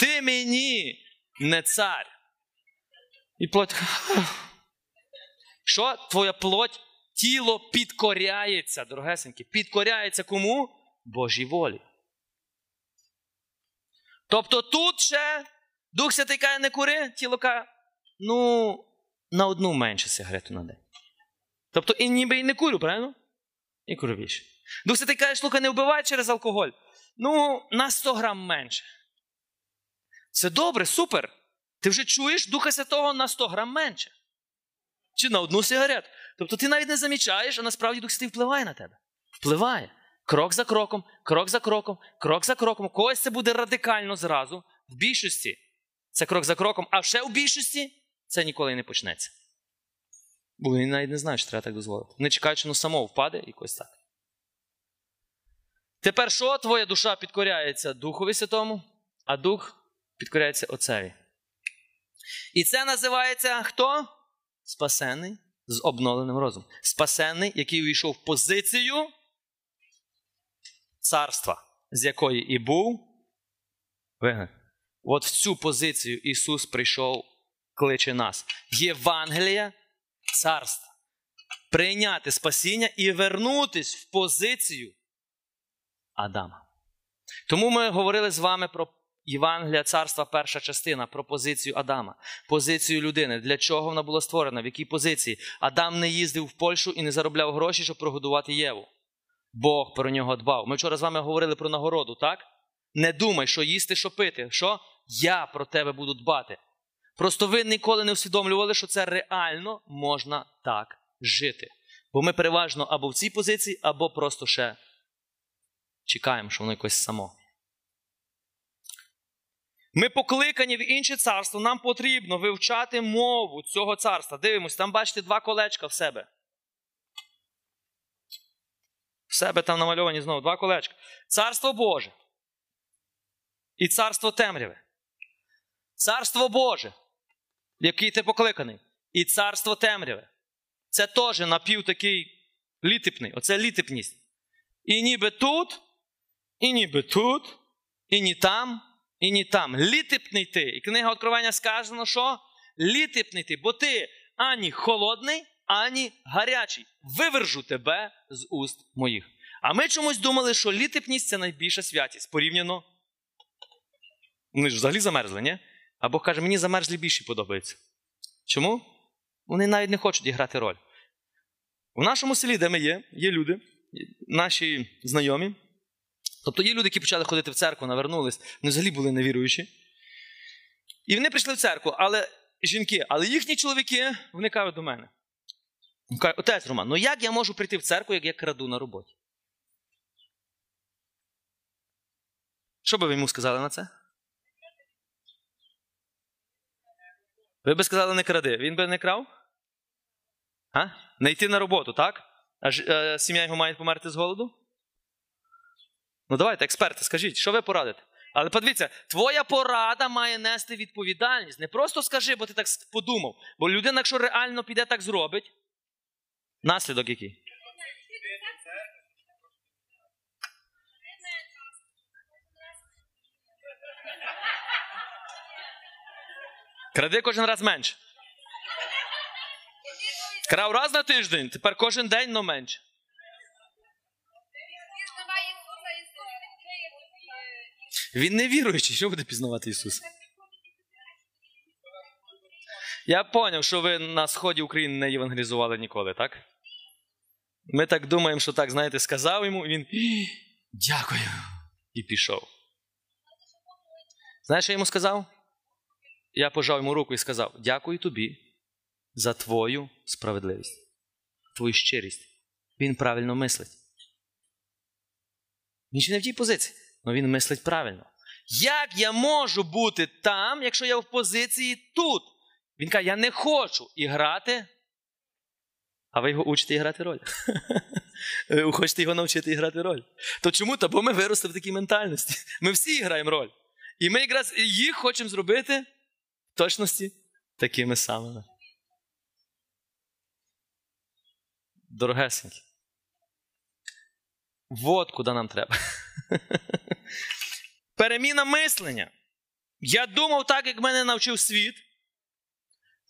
ти мені не цар. І плоть... Що? Твоя плоть, тіло підкоряється, дорогесенькі. Підкоряється кому? Божій волі. Тобто тут ще Дух Святий каже, не кури, тіло каже, ну, на одну менше сигарету на день. Тобто, і ніби і не курю, правильно? І курю більше. Дух Святий каже, слухай, не вбивай через алкоголь. Ну, на 100 грам менше. Це добре, супер. Ти вже чуєш Духа Святого на 100 грам менше. Чи на одну сигарету. Тобто, ти навіть не замічаєш, а насправді Дух Святий впливає на тебе. Впливає. Крок за кроком, крок за кроком, крок за кроком. Когось це буде радикально зразу. В більшості це крок за кроком, а ще в більшості це ніколи і не почнеться. Бо вони навіть не знають, що треба так дозволити. Не чекають, що воно само впаде і якось так. Тепер що? Твоя душа підкоряється Духові Святому, а Дух підкоряється Отцеві. І це називається хто? Спасений з обновленим розумом. Спасений, який увійшов в позицію царства, з якої і був От в цю позицію Ісус прийшов, кличе нас. Євангеліє Царства. Прийняти спасіння і вернутись в позицію Адама. Тому ми говорили з вами про Євангеліє Царства, перша частина, про позицію Адама, позицію людини, для чого вона була створена, в якій позиції. Адам не їздив в Польщу і не заробляв гроші, щоб прогодувати Єву. Бог про нього дбав. Ми вчора з вами говорили про нагороду, так? Не думай, що їсти, що пити. Що? Я про тебе буду дбати. Просто ви ніколи не усвідомлювали, що це реально можна так жити. Бо ми переважно або в цій позиції, або просто ще чекаємо, що воно якось само. Ми покликані в інше царство, нам потрібно вивчати мову цього царства. Дивимось, там бачите два колечка в себе. В себе там намальовані знову два колечка. Царство Боже і царство темряве. Царство Боже, в який ти покликаний, і царство темряве. Це теж напів такий літипний, оце літипність. І ніби тут, і ніби тут, і ні там, і ні там. Літипний ти. І книга Одкровення сказано, що? Літипний ти, бо ти ані холодний, ані гарячий. Вивержу тебе з уст моїх. А ми чомусь думали, що літипність – це найбільша святість. Порівняно. Вони ж взагалі замерзли, ні? А Бог каже, мені замерзлі більше подобається. Чому? Вони навіть не хочуть іграти роль. В нашому селі, де ми є, є люди, наші знайомі. Тобто є люди, які почали ходити в церкву, навернулись, вони взагалі були невіруючі. І вони прийшли в церкву, але жінки, але їхні чоловіки, вони кажуть до мене. Кажуть, отець Роман, ну як я можу прийти в церкву, як я краду на роботі? Що би ви йому сказали на це? Ви б сказали, не кради. Він би не крав? А? Не йти на роботу, так? А сім'я його має померти з голоду? Ну давайте, експерти, скажіть, що ви порадите? Але подивіться, твоя порада має нести відповідальність. Не просто скажи, бо ти так подумав. Бо людина, якщо реально піде так зробить, наслідок який? Кради кожен раз менше. Крав раз на тиждень, тепер кожен день, но менше. Він не віруючий, що буде пізнавати Ісуса? Я поняв, що ви на сході України не євангелізували ніколи, так? Ми так думаємо, що так, знаєте, сказав йому, і він дякую, і пішов. Знаєш, що я йому сказав? Я пожав йому руку і сказав, дякую тобі за твою справедливість, твою щирість. Він правильно мислить. Він ще не в тій позиції, але він мислить правильно. Як я можу бути там, якщо я в позиції тут? Він каже, я не хочу іграти, а ви його учите іграти роль. Ви хочете його навчити іграти роль. То чому? Та бо ми виросли в такій ментальності. Ми всі граємо роль. І ми якраз їх хочемо зробити точності такими самими. Дорогесенькі. Вот куди нам треба. Переміна мислення. Я думав так, як мене навчив світ,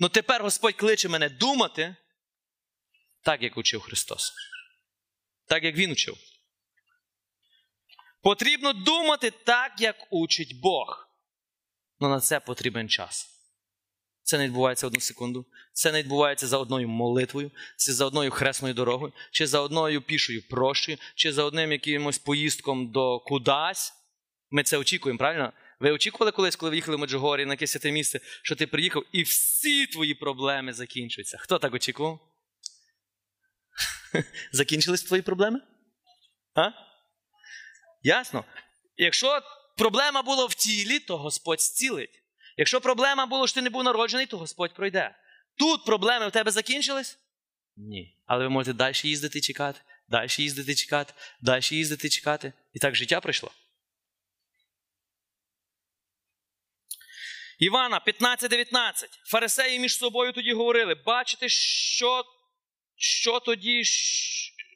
але тепер Господь кличе мене думати так, як учив Христос. Так, як Він учив. Потрібно думати так, як учить Бог. Але на це потрібен час. Це не відбувається одну секунду. Це не відбувається за одною молитвою, чи за одною хресною дорогою, чи за одною пішою прощею, чи за одним якимось поїздком до кудась. Ми це очікуємо, правильно? Ви очікували колись, коли ви їхали в Меджугорі на якесь святе місце, що ти приїхав і всі твої проблеми закінчуються? Хто так очікував? Закінчились твої проблеми? А? Ясно? Якщо проблема була в тілі, то Господь зцілить. Якщо проблема була, що ти не був народжений, то Господь пройде. Тут проблеми в тебе закінчились? Ні. Але ви можете далі їздити чекати, далі їздити чекати, далі їздити чекати. І так життя пройшло. Івана 15:19. Фарисеї між собою тоді говорили, бачите, що тоді,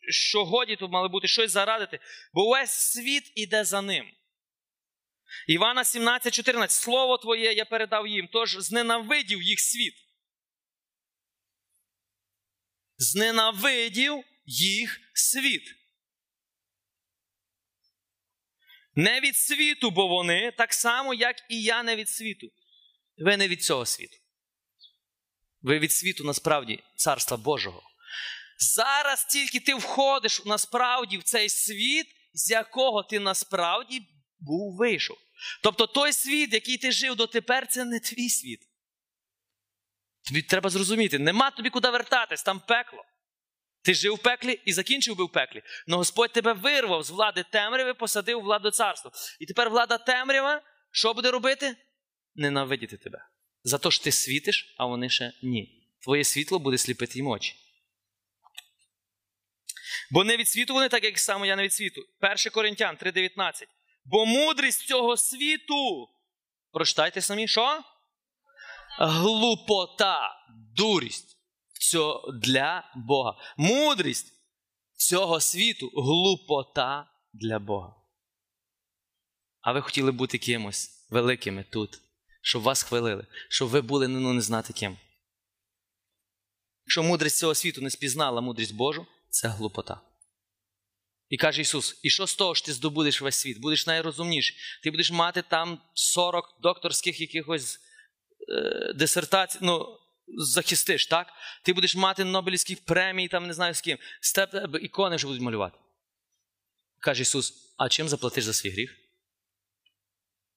що годі тут мали бути, щось зарадити, бо весь світ іде за ним. Івана 17:14. Слово твоє я передав їм, тож зненавидів їх світ. Зненавидів їх світ. Не від світу, бо вони, так само, як і я, не від світу. Ви не від цього світу. Ви від світу, насправді, Царства Божого. Зараз тільки ти входиш, насправді, в цей світ, з якого ти, насправді, вийшов. Тобто, той світ, який ти жив дотепер, це не твій світ. Тобі треба зрозуміти, нема тобі куди вертатись, там пекло. Ти жив в пеклі і закінчив би в пеклі. Но Господь тебе вирвав з влади темряви, посадив у владу царства. І тепер влада темрява, що буде робити? Ненавидіти тебе. За те, що ти світиш, а вони ще ні. Твоє світло буде сліпити їм очі. Бо не від світу вони, так як саме я не від світу. 1 Коринтян 3:19. Бо мудрість цього світу, прочитайте самі, що? Глупота, дурість для Бога. Мудрість цього світу, глупота для Бога. А ви хотіли бути кимось великими тут, щоб вас хвалили, щоб ви були, не знати ким. Якщо мудрість цього світу не спізнала мудрість Божу, це глупота. І каже Ісус, і що з того, що ти здобудеш весь світ? Будеш найрозумніший. Ти будеш мати там 40 докторських якихось дисертацій, захистиш, так? Ти будеш мати Нобелівські премії, там не знаю з ким. З тебе ікони вже будуть малювати. Каже Ісус, а чим заплатиш за свій гріх?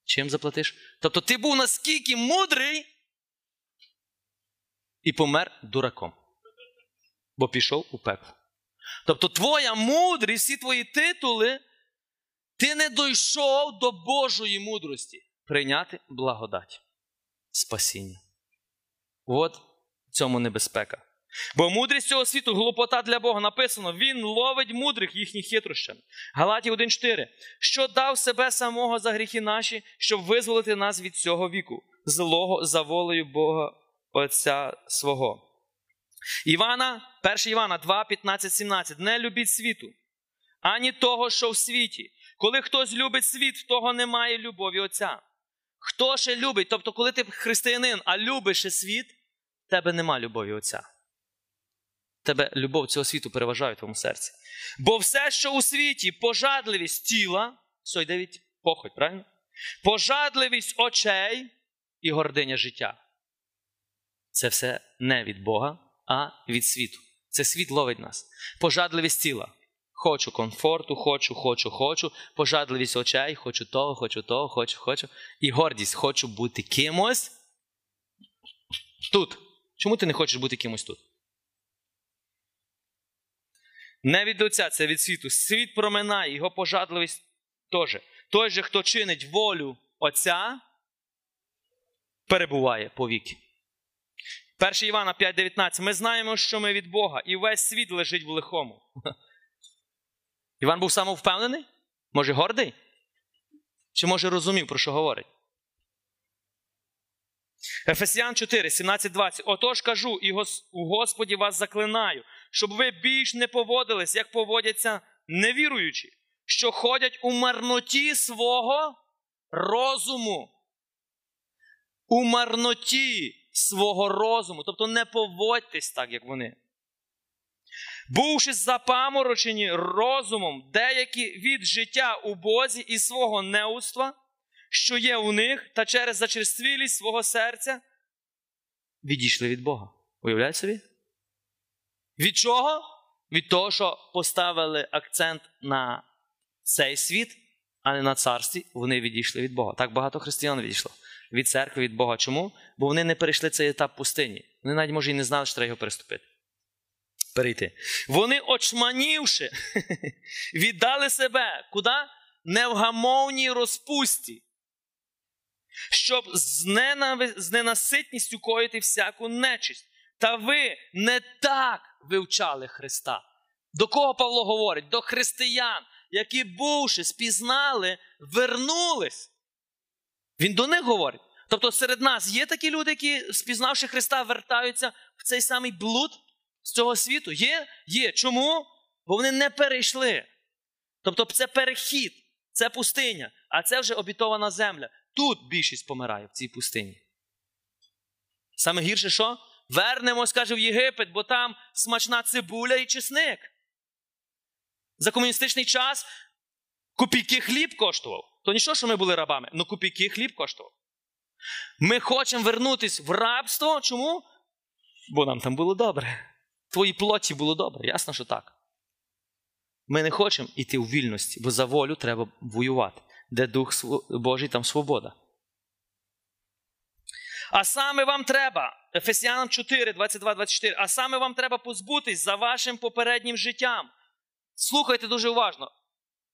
Чим заплатиш? Тобто ти був наскільки мудрий і помер дураком. Бо пішов у пекло. Тобто твоя мудрість, всі твої титули, ти не дійшов до Божої мудрості. Прийняти благодать. Спасіння. От в цьому небезпека. Бо мудрість цього світу, глупота для Бога, написано, він ловить мудрих їхніх хитрощами. Галатів 1:4. Що дав себе самого за гріхи наші, щоб визволити нас від цього віку, злого за волею Бога Отця свого. Івана, 1 Івана 2:15-17. Не любіть світу, ані того, що в світі. Коли хтось любить світ, в того немає любові Отця. Хто ще любить? Тобто, коли ти християнин, а любиш ще світ, в тебе нема любові Отця. Тебе любов цього світу переважає в твоєму серці. Бо все, що у світі, пожадливість тіла, все йде від похоть, правильно? Пожадливість очей і гординя життя. Це все не від Бога, а від світу. Це світ ловить нас. Пожадливість тіла. Хочу комфорту, хочу. Пожадливість очей, хочу того. І гордість. Хочу бути кимось тут. Чому ти не хочеш бути кимось тут? Не від Отця, це від світу. Світ проминає, його пожадливість теж. Той же, хто чинить волю Отця, перебуває повіки. 1 Івана 5:19. Ми знаємо, що ми від Бога, і весь світ лежить в лихому. Іван був самовпевнений? Може гордий? Чи може розумів, про що говорить? Ефесян 4:17-20. Отож кажу, і у Господі вас заклинаю, щоб ви більш не поводились, як поводяться невіруючі, що ходять у марноті свого розуму. У марноті свого розуму. Тобто не поводьтесь так, як вони. Бувши запаморочені розумом, деякі від життя у Бозі і свого неудства, що є у них, та через зачерствілість свого серця, відійшли від Бога. Уявляєте собі? Від чого? Від того, що поставили акцент на цей світ, а не на царстві, вони відійшли від Бога. Так багато християн відійшло. Від церкви, від Бога. Чому? Бо вони не перейшли цей етап пустині. Вони навіть, може, і не знали, що треба його перейти. Вони, очманівши, віддали себе. Куди? Невгамовній розпусті. Щоб з ненаситністю коїти всяку нечисть. Та ви не так вивчали Христа. До кого Павло говорить? До християн, які бувши, спізнали, вернулись. Він до них говорить. Тобто серед нас є такі люди, які, спізнавши Христа, вертаються в цей самий блуд з цього світу? Є? Є. Чому? Бо вони не перейшли. Тобто це перехід Це пустиня, а це вже обітована земля. Тут більшість помирає в цій пустині. Саме гірше що? Вернемось, каже, в Єгипет, бо там смачна цибуля і чесник. За комуністичний час копійки хліб коштував. То нічого, що ми були рабами, але копійки хліб коштував. Ми хочемо вернутися в рабство. Чому? Бо нам там було добре. Твоїй плоті було добре, ясно, що так. Ми не хочемо йти у вільності, бо за волю треба воювати. Де Дух Божий, там свобода. А саме вам треба, Ефесянам 4, 22-24, а саме вам треба позбутись за вашим попереднім життям. Слухайте дуже уважно.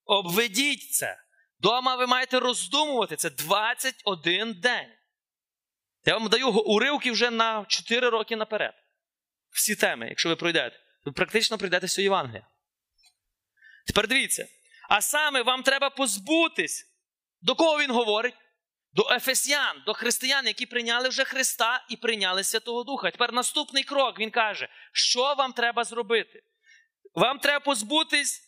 Обведіть це. Дома ви маєте роздумувати це 21 день. Я вам даю уривки вже на 4 роки наперед. Всі теми, якщо ви пройдете. Ви практично пройдете всю Євангелію. Тепер дивіться. А саме вам треба позбутись. До кого він говорить? До ефесян, до християн, які прийняли вже Христа і прийняли Святого Духа. Тепер наступний крок, він каже, що вам треба зробити? Вам треба позбутись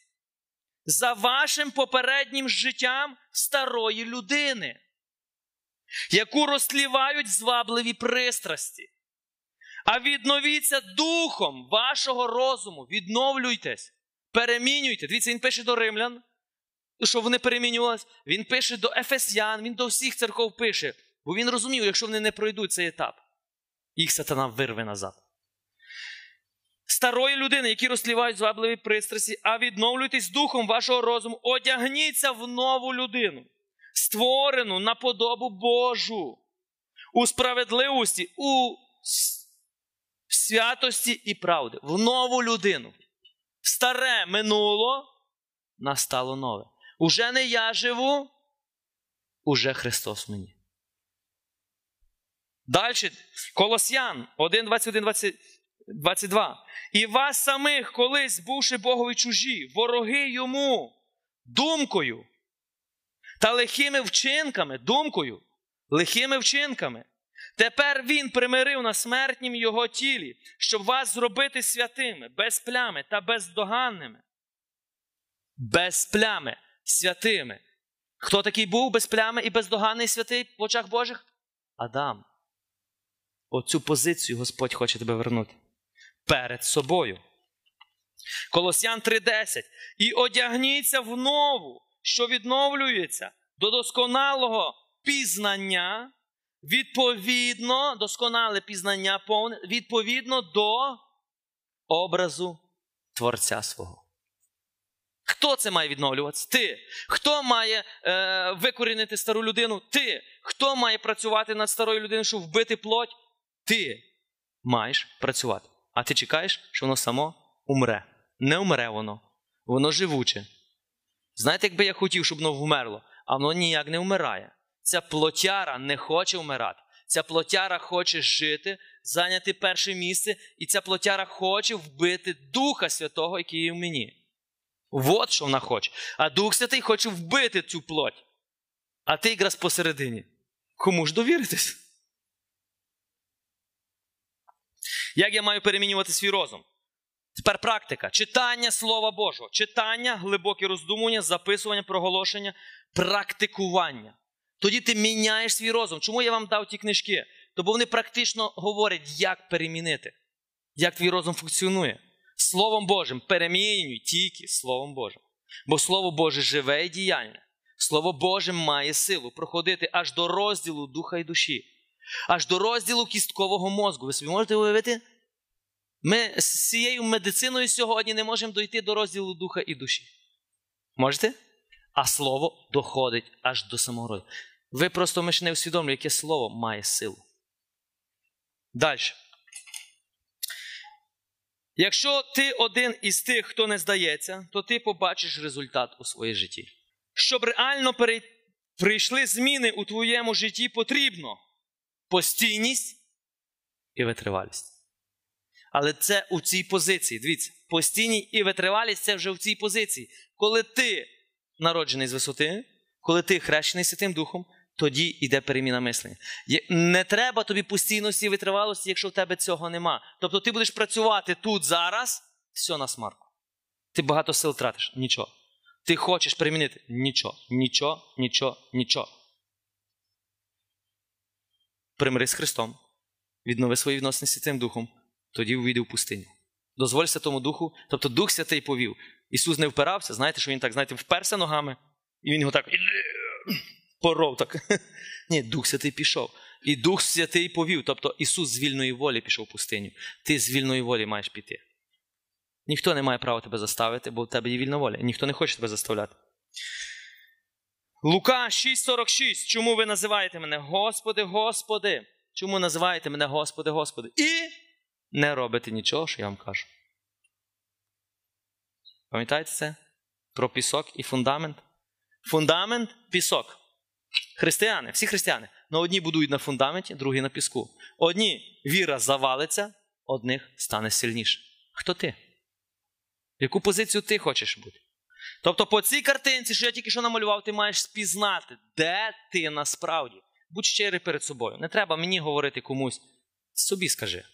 за вашим попереднім життям старої людини, яку розтлівають звабливі пристрасті. А відновіться духом вашого розуму, відновлюйтесь, перемінюйте. Дивіться, він пише до римлян, щоб вони перемінювалися. Він пише до ефесян, він до всіх церков пише. Бо він розумів, якщо вони не пройдуть цей етап, їх сатана вирве назад. Старої людини, які розтлівають звабливі пристрасті, а відновлюйтесь духом вашого розуму, одягніться в нову людину, створену на подобу Божу, у справедливості, у святості і правди. В нову людину. Старе минуло, настало нове. Уже не я живу, уже Христос мені. Дальше, Колосян 1, 21, 20, 22. І вас самих, колись бувши Богові чужі, вороги йому, думкою та лихими вчинками, думкою, лихими вчинками, тепер він примирив на смертнім його тілі, щоб вас зробити святими, без плями та бездоганними. Без плями, святими. Хто такий був без плями і бездоганний святий в очах Божих? Адам. Оцю позицію Господь хоче тебе вернути. Перед собою. Колосян 3.10. І одягніться в нову, що відновлюється до досконалого пізнання, відповідно, досконале пізнання повне, відповідно до образу Творця свого. Хто це має відновлюватися? Ти. Хто має викорінити стару людину? Ти. Хто має працювати над старою людиною, щоб вбити плоть? Ти маєш працювати. А ти чекаєш, що воно само умре. Не умре воно. Воно живуче. Знаєте, якби я хотів, щоб воно вмерло? А воно ніяк не вмирає. Ця плотяра не хоче вмирати. Ця плотяра хоче жити, зайняти перше місце. І ця плотяра хоче вбити Духа Святого, який є в мені. От що вона хоче. А Дух Святий хоче вбити цю плоть. А ти якраз посередині. Кому ж довіритись? Як я маю перемінювати свій розум? Тепер практика. Читання Слова Божого. Читання, глибокі роздумування, записування, проголошення, практикування. Тоді ти міняєш свій розум. Чому я вам дав ті книжки? Тобто вони практично говорять, як перемінити. Як твій розум функціонує. Словом Божим. Перемінюй тільки Словом Божим. Бо Слово Боже живе і діяльне. Слово Боже має силу проходити аж до розділу духа і душі. Аж до розділу кісткового мозку. Ви собі можете уявити? Ми з цією медициною сьогодні не можемо дойти до розділу духа і душі. Можете? А слово доходить аж до самого розділу. Ви просто ми ще не усвідомлюєте, яке слово має силу. Далі. Якщо ти один із тих, хто не здається, то ти побачиш результат у своєму житті. Щоб реально прийшли зміни у твоєму житті, потрібно постійність і витривалість. Але це у цій позиції. Дивіться, постійність і витривалість – це вже в цій позиції. Коли ти народжений з висоти, коли ти хрещений Святим Духом, тоді йде переміна мислення. Не треба тобі постійності і витривалості, якщо в тебе цього нема. Тобто ти будеш працювати тут, зараз, все на смарку. Ти багато сил тратиш, нічого. ти хочеш примінити? Нічого. Примири з Христом, віднови свої відносини з Святим Духом, тоді увійди в пустиню. Дозволь Святому Духу, тобто Дух Святий повів. Ісус не впирався, знаєте, що він так, знаєте, вперся ногами, і він його так поров так. Ні, Дух Святий пішов. І Дух Святий повів, тобто Ісус з вільної волі пішов в пустиню. Ти з вільної волі маєш піти. Ніхто не має права тебе заставити, бо в тебе є вільна воля. Ніхто не хоче тебе заставляти. Лука 6,46. Чому ви називаєте мене Господи, Господи? Чому називаєте мене Господи, Господи? І не робите нічого, що я вам кажу. Пам'ятаєте це? Про пісок і фундамент. Фундамент – пісок. Християни, всі християни. Но одні будують на фундаменті, другі на піску. Одні віра завалиться, одних стане сильніше. Хто ти? Яку позицію ти хочеш бути? Тобто по цій картинці, що я тільки що намалював, ти маєш спізнати, де ти насправді. Будь щирий перед собою. Не треба мені говорити комусь. Собі скажи.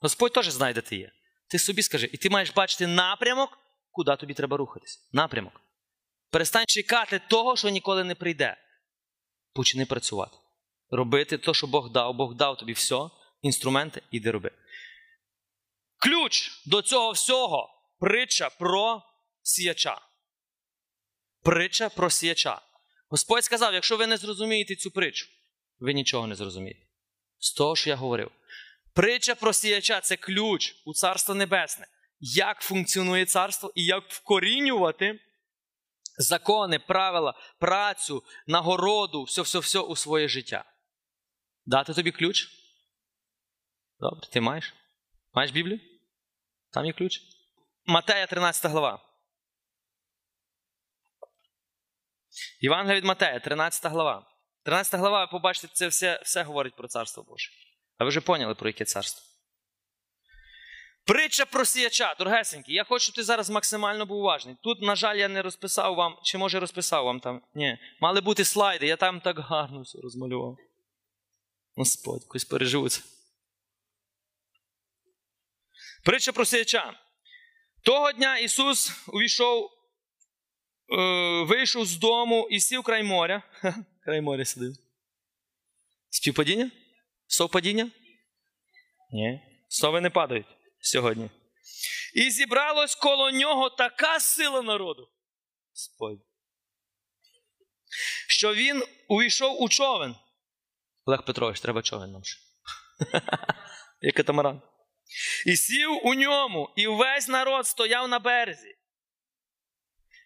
Господь теж знає, де ти є. Ти собі скажи. І ти маєш бачити напрямок, куди тобі треба рухатись. Напрямок. Перестань чекати того, що ніколи не прийде. Почни працювати. Робити те, що Бог дав. Бог дав тобі все, інструменти, іди роби. Ключ до цього всього – притча про сіяча. Притча про сіяча. Господь сказав, якщо ви не зрозумієте цю притчу, ви нічого не зрозумієте. З того, що я говорив. Притча про сіяча – це ключ у Царство Небесне. Як функціонує царство і як вкорінювати закони, правила, працю, нагороду, все-все-все у своє життя. Дати тобі ключ? Добре, ти маєш? Маєш Біблію? Там є ключ. Матея 13 глава. Євангеліє від Матея, 13 глава. 13 глава, ви побачите, це все говорить про Царство Боже. А ви вже поняли, про яке царство. Притча про сіяча. Дорогесенькі, я хочу, щоб ти зараз максимально був уважний. Тут, на жаль, я не розписав вам, чи може розписав вам там? Ні. Мали бути слайди, я там так гарно все розмалював. Господь, якось переживуться. Притча про сіяча. Того дня Ісус вийшов з дому і сів край моря. Край моря сидив. Співпадіння? Совпадіння? Ні. Сови не падають сьогодні. І зібралось коло нього така сила народу, Господь, що він увійшов у човен. Олег Петрович, треба човен нам ще. Як катамаран. І сів у ньому, і весь народ стояв на березі.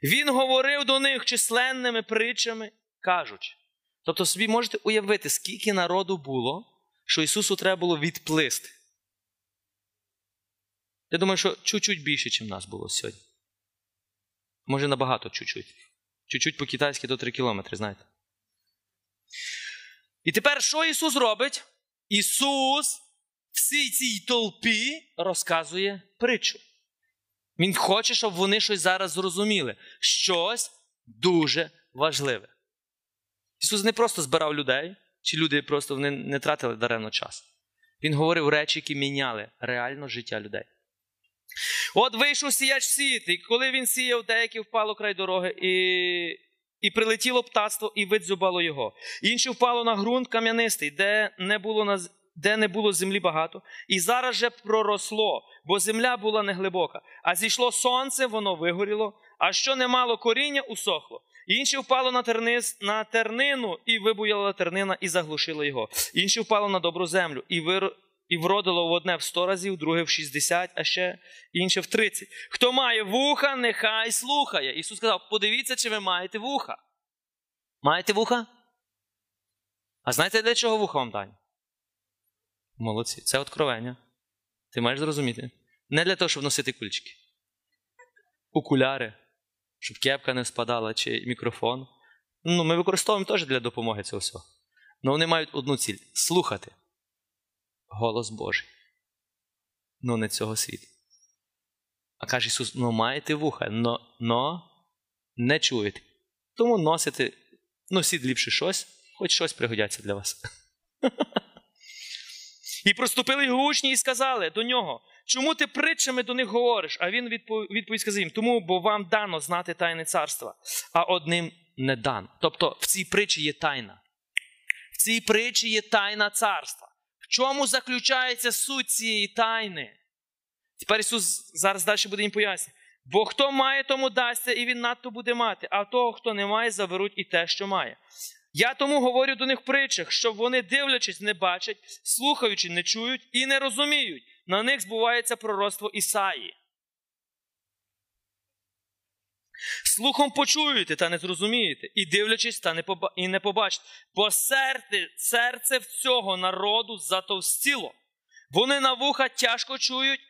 Він говорив до них численними притчами, кажучи. Тобто собі можете уявити, скільки народу було, що Ісусу треба було відплисти. Я думаю, що чуть-чуть більше, ніж нас було сьогодні. Може, набагато чуть-чуть. Чуть-чуть по-китайськи до 3 кілометри, знаєте. І тепер, що Ісус робить? Ісус всій цій толпі розказує притчу. Він хоче, щоб вони щось зараз зрозуміли. Щось дуже важливе. Ісус не просто збирав людей, чи люди просто не тратили даремно час. Він говорив речі, які міняли реально життя людей. От вийшов сіяч сіяти, і коли він сіяв, деякі впало край дороги, і прилетіло птацтво, і видзюбало його. Інше впало на ґрунт кам'янистий, де не було землі багато, і зараз же проросло, бо земля була неглибока. А зійшло сонце, воно вигоріло, а що не мало коріння, усохло. Інше впало на тернину, і вибуяла тернина, і заглушила його. Інше впало на добру землю, і вродило в одне в 100 разів, друге в 60, а ще інше в 30. Хто має вуха, нехай слухає. Ісус сказав, подивіться, чи ви маєте вуха. Маєте вуха? А знаєте, для чого вуха вам дані? Молодці. Це Одкровення. Ти маєш зрозуміти. Не для того, щоб носити кульчики. Окуляри. Щоб кепка не спадала, чи мікрофон. Ми використовуємо теж для допомоги цього всього. Але вони мають одну ціль – слухати. Голос Божий. Не цього світу. А каже Ісус, маєте вуха, не чуєте. Тому носите, носіть ліпше щось, хоч щось пригодяться для вас. І проступили його учні і сказали до нього: чому ти притчами до них говориш? А він відповів, сказав їм: тому, бо вам дано знати тайне царства, а одним не дано. Тобто в цій притчі є тайна. В цій притчі є тайна царства. В чому заключається суть цієї тайни? Тепер Ісус зараз далі буде їм пояснювати. Бо хто має, тому дасться, і він надто буде мати, а того, хто не має, заберуть і те, що має. Я тому говорю до них в притчах, щоб вони, дивлячись, не бачать, слухаючи, не чують і не розуміють. На них збувається пророцтво Ісаї. Слухом почуєте та не зрозумієте, і дивлячись та не побачите. Бо серце в цього народу затовстіло. Вони на вуха тяжко чують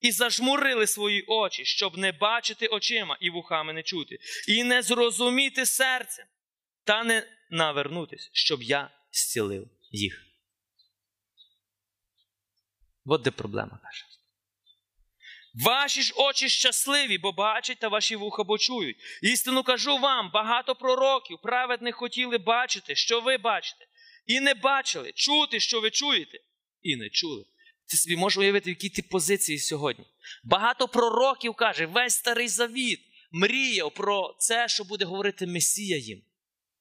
і зажмурили свої очі, щоб не бачити очима і вухами не чути, і не зрозуміти серцем, та не навернутись, щоб я зцілив їх. От де проблема, каже. Ваші ж очі щасливі, бо бачать, та ваші вуха бо чують. Істину кажу вам, багато пророків, праведних хотіли бачити, що ви бачите, і не бачили, чути, що ви чуєте, і не чули. Ти собі можеш уявити, в якій ти позиції сьогодні. Багато пророків, каже, весь Старий Завіт мріяв про це, що буде говорити Месія їм.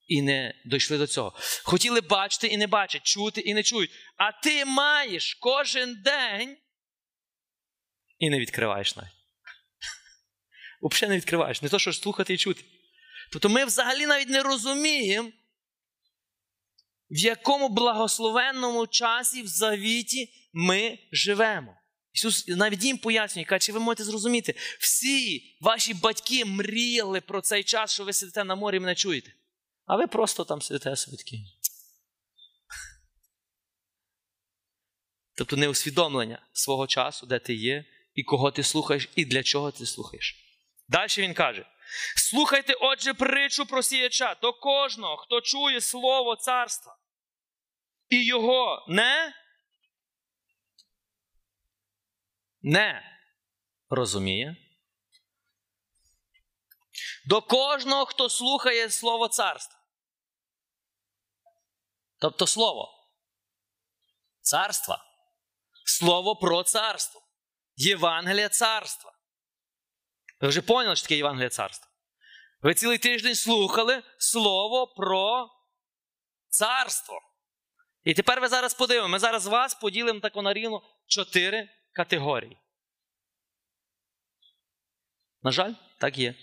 І не дійшли до цього. Хотіли бачити і не бачать, чути і не чують. А ти маєш кожен день і не відкриваєш навіть. Взагалі не відкриваєш. Не то, що слухати і чути. Тобто ми взагалі навіть не розуміємо, в якому благословенному часі в завіті ми живемо. Ісус навіть їм пояснює, каже, чи ви можете зрозуміти, всі ваші батьки мріяли про цей час, що ви сидите на морі і мене чуєте. А ви просто там сидите собі такі. Тобто неусвідомлення свого часу, де ти є, і кого ти слухаєш, і для чого ти слухаєш. Далі він каже: слухайте, отже, притчу про сіяча. До кожного, хто чує слово царства, і його не розуміє. До кожного, хто слухає слово царства. Тобто слово царства, слово про царство, Євангеліє Царства. Ви вже поняли, що таке Євангеліє Царства? Ви цілий тиждень слухали слово про царство. І тепер ви зараз подивимося, ми зараз вас поділимо так на рівно 4 категорії. На жаль, так є.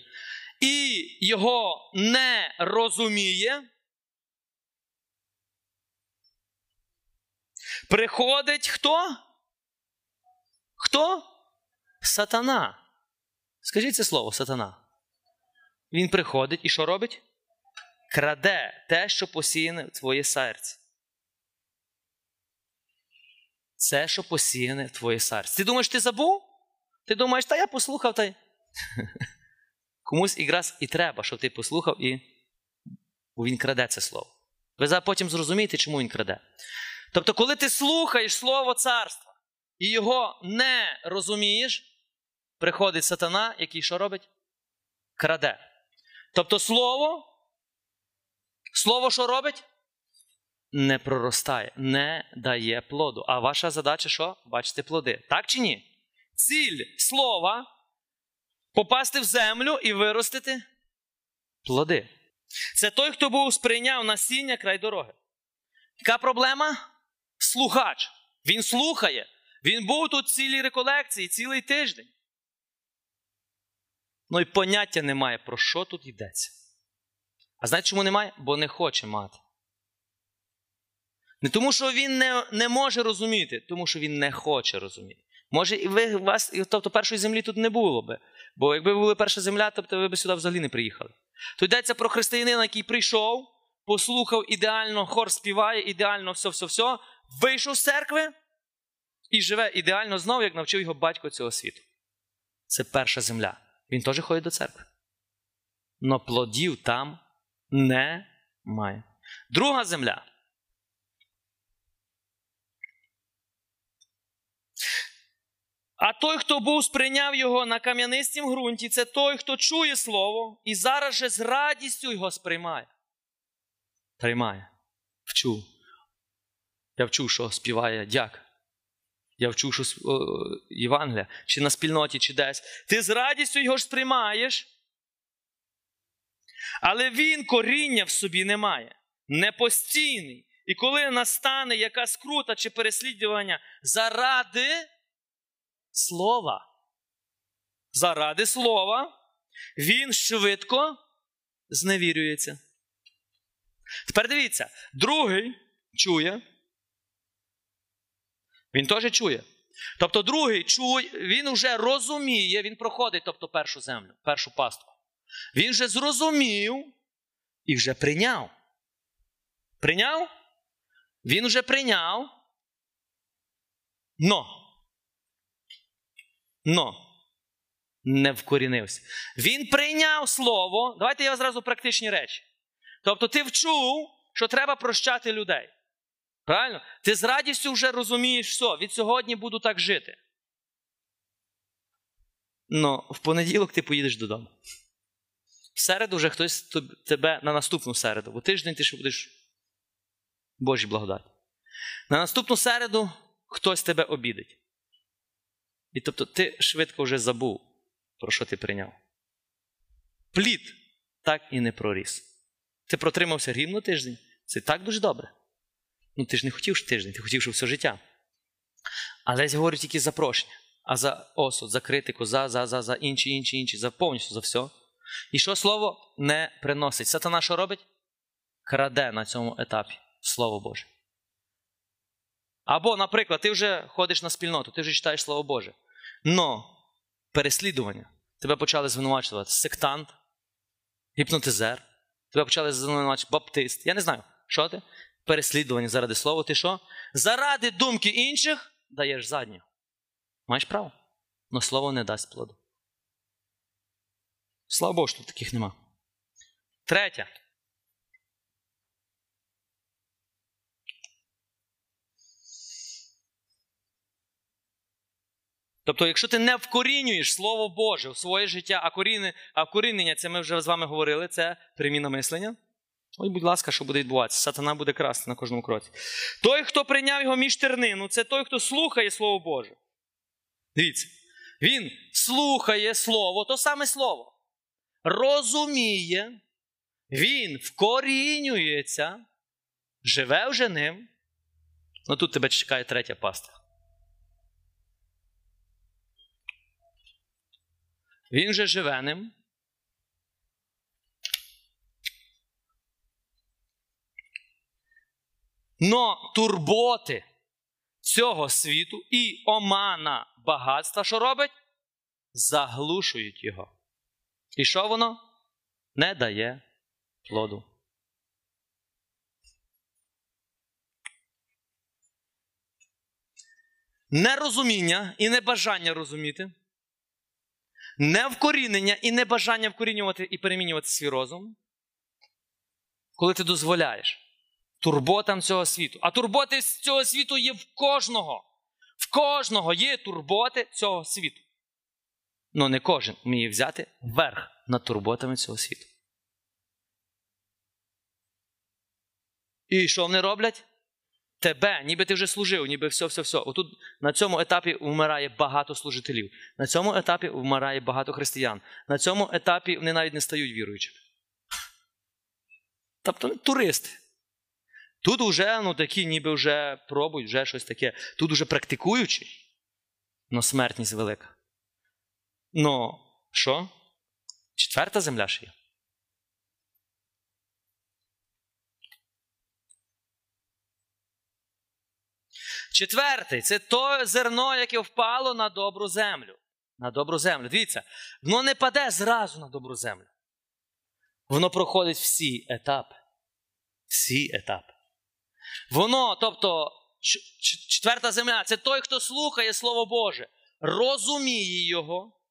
І його не розуміє, приходить хто? Хто? Сатана. Скажіть це слово, сатана. Він приходить і що робить? Краде те, що посіяне в твоє серце. Це, що посіяне в твоє серце. Ти думаєш, ти забув? Ти думаєш, та я послухав, та й... Комусь якраз і треба, щоб ти послухав, і він краде це слово. Ви потім зрозумієте, чому він краде. Тобто, коли ти слухаєш слово царства і його не розумієш, приходить сатана, який що робить? Краде. Тобто слово що робить? Не проростає, не дає плоду. А ваша задача що? Бачити плоди. Так чи ні? Ціль слова – попасти в землю і виростити плоди. Це той, хто був сприйняв насіння край дороги. Яка проблема? Слухач. Він слухає. Він був тут цілі реколекції, цілий тиждень. Ну і поняття немає, про що тут йдеться. А знаєте, чому немає? Бо не хоче мати. Не тому, що він не може розуміти, тому, що він не хоче розуміти. Може, і вас, тобто, першої землі тут не було би. Бо якби була перша земля, тобто ви б сюди взагалі не приїхали. То йдеться про християнина, який прийшов, послухав ідеально, хор співає, ідеально все, вийшов з церкви і живе ідеально знову, як навчив його батько цього світу. Це перша земля. Він теж ходить до церкви. Но плодів там немає. Друга земля. А той, хто був, сприйняв його на кам'янистім ґрунті, це той, хто чує слово і зараз же з радістю його сприймає. Приймає. Вчув. Я вчув, що співає дяк. Я вчув, що Євангелія, чи на спільноті, чи десь. Ти з радістю його ж сприймаєш, але він коріння в собі не має, непостійний. І коли настане яка скрута чи переслідування заради слова, він швидко зневірюється. Тепер дивіться, другий чує, він теж чує. Тобто другий чує, він вже розуміє, він проходить, тобто, першу землю, першу пастку. Він вже зрозумів і вже прийняв. Прийняв? Він вже прийняв. Но не вкорінився. Він прийняв слово. Давайте я зразу практичні речі. Тобто ти вчув, що треба прощати людей. Правильно? Ти з радістю вже розумієш, все, від сьогодні буду так жити. Но в понеділок ти поїдеш додому. В середу вже хтось тебе на наступну середу. У тиждень ти ще будеш Божій благодаті. На наступну середу хтось тебе обідить. І тобто ти швидко вже забув, про що ти прийняв. Плід так і не проріс. Ти протримався рівно тиждень. Це так дуже добре. Ну ти ж не хотів тиждень, ти хотів, щоб все життя. Але я говорю тільки за прощення, а за осуд, за критику, за інші, за повністю, за все. І що слово не приносить? Сатана що робить? Краде на цьому етапі Слово Боже. Або, наприклад, ти вже ходиш на спільноту, ти вже читаєш Слово Боже. Но переслідування. Тебе почали звинувачувати сектант, гіпнотизер. Тебе почали звинувачувати баптист. Я не знаю, що ти? Переслідування заради слова. Ти що? Заради думки інших даєш задню. Маєш право. Но слово не дасть плоду. Слава Богу, що таких нема. Третє. Тобто, якщо ти не вкорінюєш Слово Боже в своє життя, а вкорінення, це ми вже з вами говорили, це приміна мислення. Ой, будь ласка, що буде відбуватися? Сатана буде красти на кожному кроці. Той, хто прийняв його між тернину, це той, хто слухає Слово Боже. Дивіться. Він слухає Слово, то саме Слово. Розуміє. Він вкорінюється. Живе вже ним. Ну, тут тебе чекає третя пастка. Він вже живе ним. Но турботи цього світу і омана багатства, що робить? Заглушують його. І що воно? Не дає плоду. Нерозуміння і небажання розуміти, невкорінення і небажання вкорінювати і перемінювати свій розум, коли ти дозволяєш турботам цього світу. А турботи з цього світу є в кожного. В кожного є турботи цього світу. Но не кожен вміє взяти верх над турботами цього світу. І що вони роблять? Тебе, ніби ти вже служив, ніби все. Отут на цьому етапі вмирає багато служителів. На цьому етапі вмирає багато християн. На цьому етапі вони навіть не стають віруючими. Тобто туристи. Тут вже, ну такі ніби вже пробують, вже щось таке. Тут вже практикуючи, но смертність велика. Ну, що? Четверта земля ще є. Четвертий – це то зерно, яке впало на добру землю. На добру землю. Дивіться, воно не паде зразу на добру землю. Воно проходить всі етапи. Всі етапи. Воно, тобто, четверта земля – це той, хто слухає Слово Боже, розуміє його,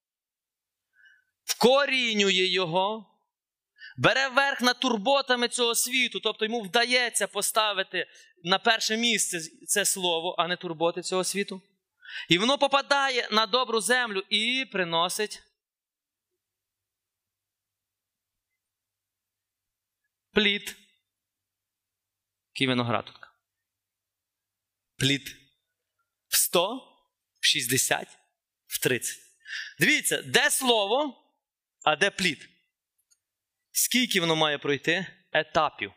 вкорінює його, бере верх над турботами цього світу, тобто йому вдається поставити на перше місце це слово, а не турботи цього світу. І воно попадає на добру землю і приносить плід. Який виноградка. плід в 100, в 60, в 30. Дивіться, де слово, а де плід? Скільки воно має пройти етапів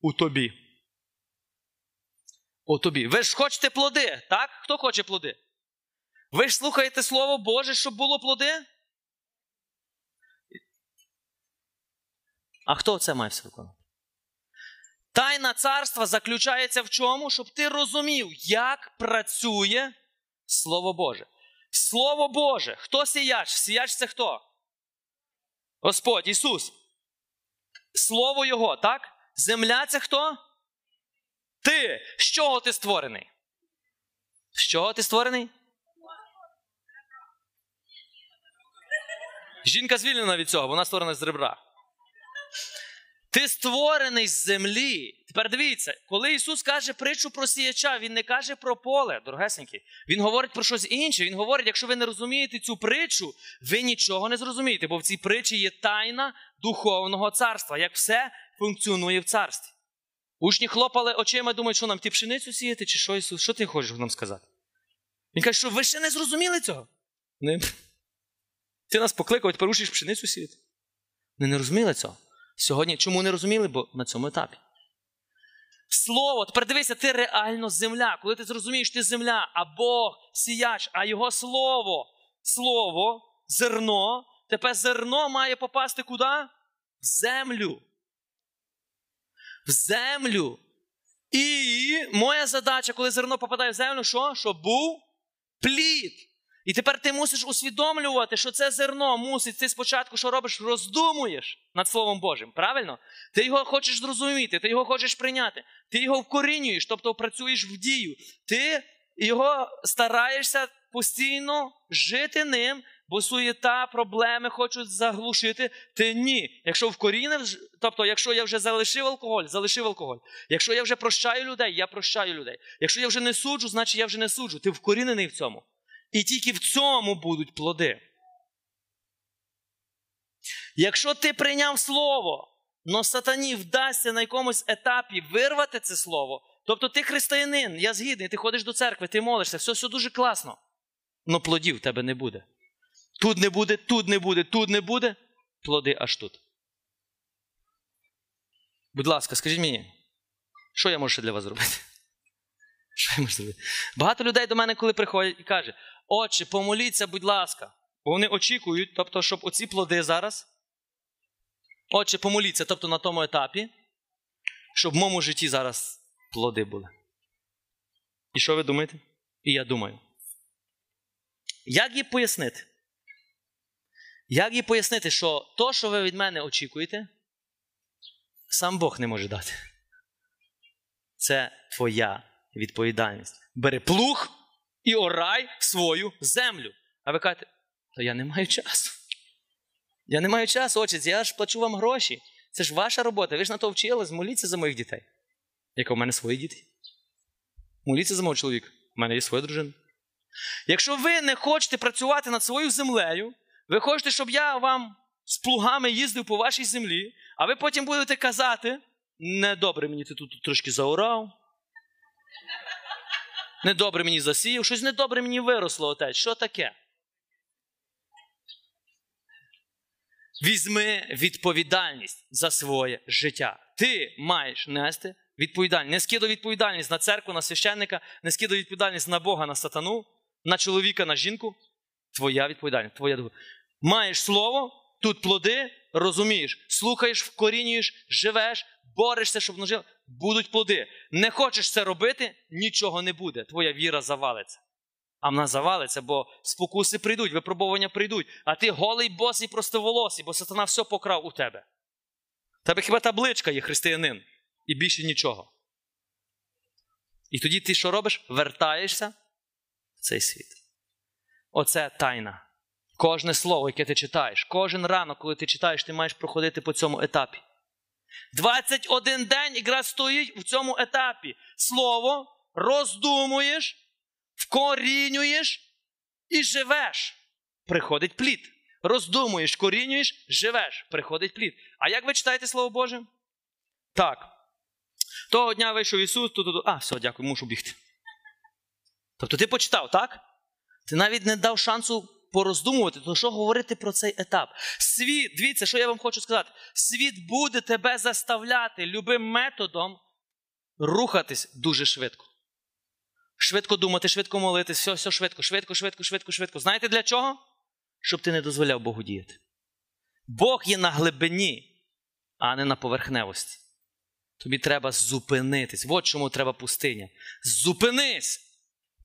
у тобі? У тобі. Ви ж хочете плоди, так? Хто хоче плоди? Ви ж слухаєте Слово Боже, щоб було плоди? А хто це має все виконувати? Тайна царства заключається в чому? Щоб ти розумів, як працює Слово Боже. Слово Боже. Хто сіяч? Сіяч – це хто? Господь, Ісус. Слово Його, так? Земля – це хто? Ти. З чого ти створений? З чого ти створений? Жінка звільнена від цього, вона створена з ребра. Ти створений з землі. Тепер дивіться, коли Ісус каже притчу про сіяча, Він не каже про поле, дорогесенькі. Він говорить про щось інше. Він говорить, якщо ви не розумієте цю притчу, ви нічого не зрозумієте, бо в цій притчі є тайна духовного царства, як все функціонує в царстві. Учні хлопали очима, думають, що нам, ти пшеницю сіяти, чи що, Ісус? Що ти хочеш нам сказати? Він каже, що ви ще не зрозуміли цього? Ти нас покликав, тепер учиш пшеницю сіяти. Ми не розуміли цього. Сьогодні чому не розуміли? Бо на цьому етапі. Слово, тепер дивися, ти реально земля. Коли ти зрозумієш, ти земля, а Бог сіяч, а Його слово, слово, зерно. Тепер зерно має попасти куди? В землю. В землю. І моя задача, коли зерно попадає в землю, що? Щоб був плід. І тепер ти мусиш усвідомлювати, що це зерно мусить, ти спочатку що робиш? Роздумуєш над Словом Божим, правильно? Ти його хочеш зрозуміти, ти його хочеш прийняти, ти його вкорінюєш, тобто працюєш в дію. Ти його стараєшся постійно жити ним, бо суєта, проблеми хочуть заглушити. Ти ні. Якщо вкорінив, тобто якщо я вже залишив алкоголь. Якщо я вже прощаю людей, я прощаю людей. Якщо я вже не суджу, значить я вже не суджу. Ти вкорінений в цьому. І тільки в цьому будуть плоди. Якщо ти прийняв слово, но сатані вдасться на якомусь етапі вирвати це слово, тобто ти християнин, я згідний, ти ходиш до церкви, ти молишся, все дуже класно, но плодів в тебе не буде. Тут не буде, плоди аж тут. Будь ласка, скажіть мені, що я можу ще для вас зробити? Багато людей до мене, коли приходять і кажуть, отче, помоліться, будь ласка. Бо вони очікують, тобто, щоб оці плоди зараз, отче, помоліться, тобто на тому етапі, щоб в моєму житті зараз плоди були. І що ви думаєте? І я думаю. Як їй пояснити? Як їй пояснити, що то, що ви від мене очікуєте, сам Бог не може дати. Це твоя відповідальність. Бери плуг і орай свою землю. А ви кажете, то я не маю часу. Я не маю часу, отче, я ж плачу вам гроші. Це ж ваша робота, ви ж на то вчились, моліться за моїх дітей. Як у мене свої діти. Моліться за мого чоловіка, у мене є своя дружина. Якщо ви не хочете працювати над своєю землею, ви хочете, щоб я вам з плугами їздив по вашій землі, а ви потім будете казати, недобре мені ти тут трошки заорав, недобре мені засіяв, щось недобре мені виросло, отець. Що таке? Візьми відповідальність за своє життя. Ти маєш нести відповідальність. Не скидай відповідальність на церкву, на священника, не скидай відповідальність на Бога, на сатану, на чоловіка, на жінку. Твоя відповідальність, твоя доля. Маєш слово, тут плоди, розумієш, слухаєш, вкорінюєш, живеш, борешся, щоб нажив. Будуть плоди. Не хочеш це робити, нічого не буде. Твоя віра завалиться. А вона завалиться, бо спокуси прийдуть, випробування прийдуть. А ти голий, босий, простоволосий, бо сатана все покрав у тебе. Тебе хіба табличка є, християнин. І більше нічого. І тоді ти що робиш? Вертаєшся в цей світ. Оце тайна. Кожне слово, яке ти читаєш, кожен ранок, коли ти читаєш, ти маєш проходити по цьому етапі. 21 день якраз стоїть в цьому етапі. Слово роздумуєш, вкорінюєш і живеш. Приходить плід. Роздумуєш, корінюєш, живеш. Приходить плід. А як ви читаєте Слово Боже? Так. Того дня вийшов Ісус. Все, дякую, мушу бігти. Тобто ти почитав, так? Ти навіть не дав шансу пороздумувати, то що говорити про цей етап? Світ, дивіться, що я вам хочу сказати. Світ буде тебе заставляти любим методом рухатись дуже швидко. Швидко думати, швидко молитись, все швидко, швидко. Знаєте для чого? Щоб ти не дозволяв Богу діяти. Бог є на глибині, а не на поверхневості. Тобі треба зупинитись. От чому треба пустиня. Зупинись!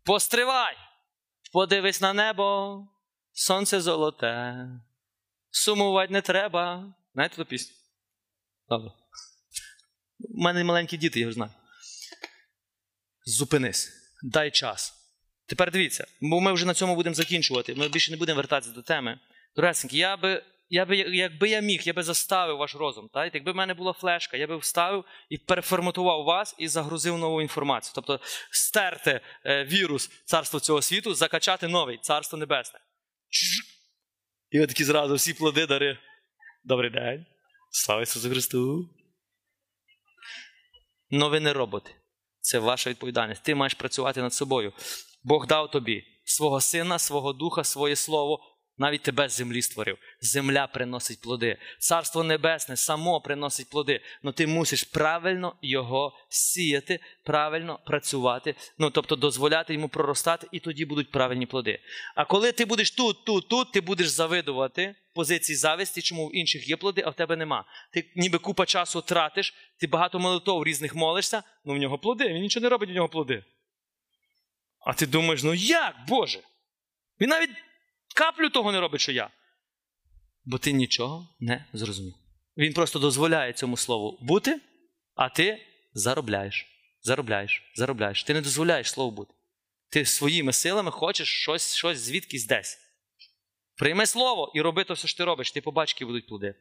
Постривай! Подивись на небо, сонце золоте, сумувати не треба. Знаєте ту пісню? Добре. У мене маленькі діти, я знаю. Зупинись, дай час. Тепер дивіться, бо ми вже на цьому будемо закінчувати, ми більше не будемо вертатися до теми. Дорогесенькі, якби я міг, я би заставив ваш розум, так? Якби в мене була флешка, я би вставив і переформатував вас і загрузив нову інформацію. Тобто стерти вірус царства цього світу, закачати новий, царство небесне. І от такі зразу всі плоди, дари. Добрий день, слава Ісусу Христу. Новини роботи. Це ваша відповідальність. Ти маєш працювати над собою. Бог дав тобі свого сина, свого духа, своє слово. Навіть тебе з землі створив. Земля приносить плоди. Царство небесне само приносить плоди. Но ти мусиш правильно його сіяти, правильно працювати. Тобто дозволяти йому проростати, і тоді будуть правильні плоди. А коли ти будеш тут, ти будеш завидувати позиції зависті, чому в інших є плоди, а в тебе нема. Ти ніби купа часу тратиш, ти багато молитов різних молишся, в нього плоди, він нічого не робить, в нього плоди. А ти думаєш, як, Боже? Він навіть каплю того не робить, що я. Бо ти нічого не зрозумів. Він просто дозволяє цьому слову бути, а ти заробляєш. Ти не дозволяєш слову бути. Ти своїми силами хочеш щось звідкись десь. Прийми слово і роби то все, що ти робиш. Ти побачиш, які будуть плоди.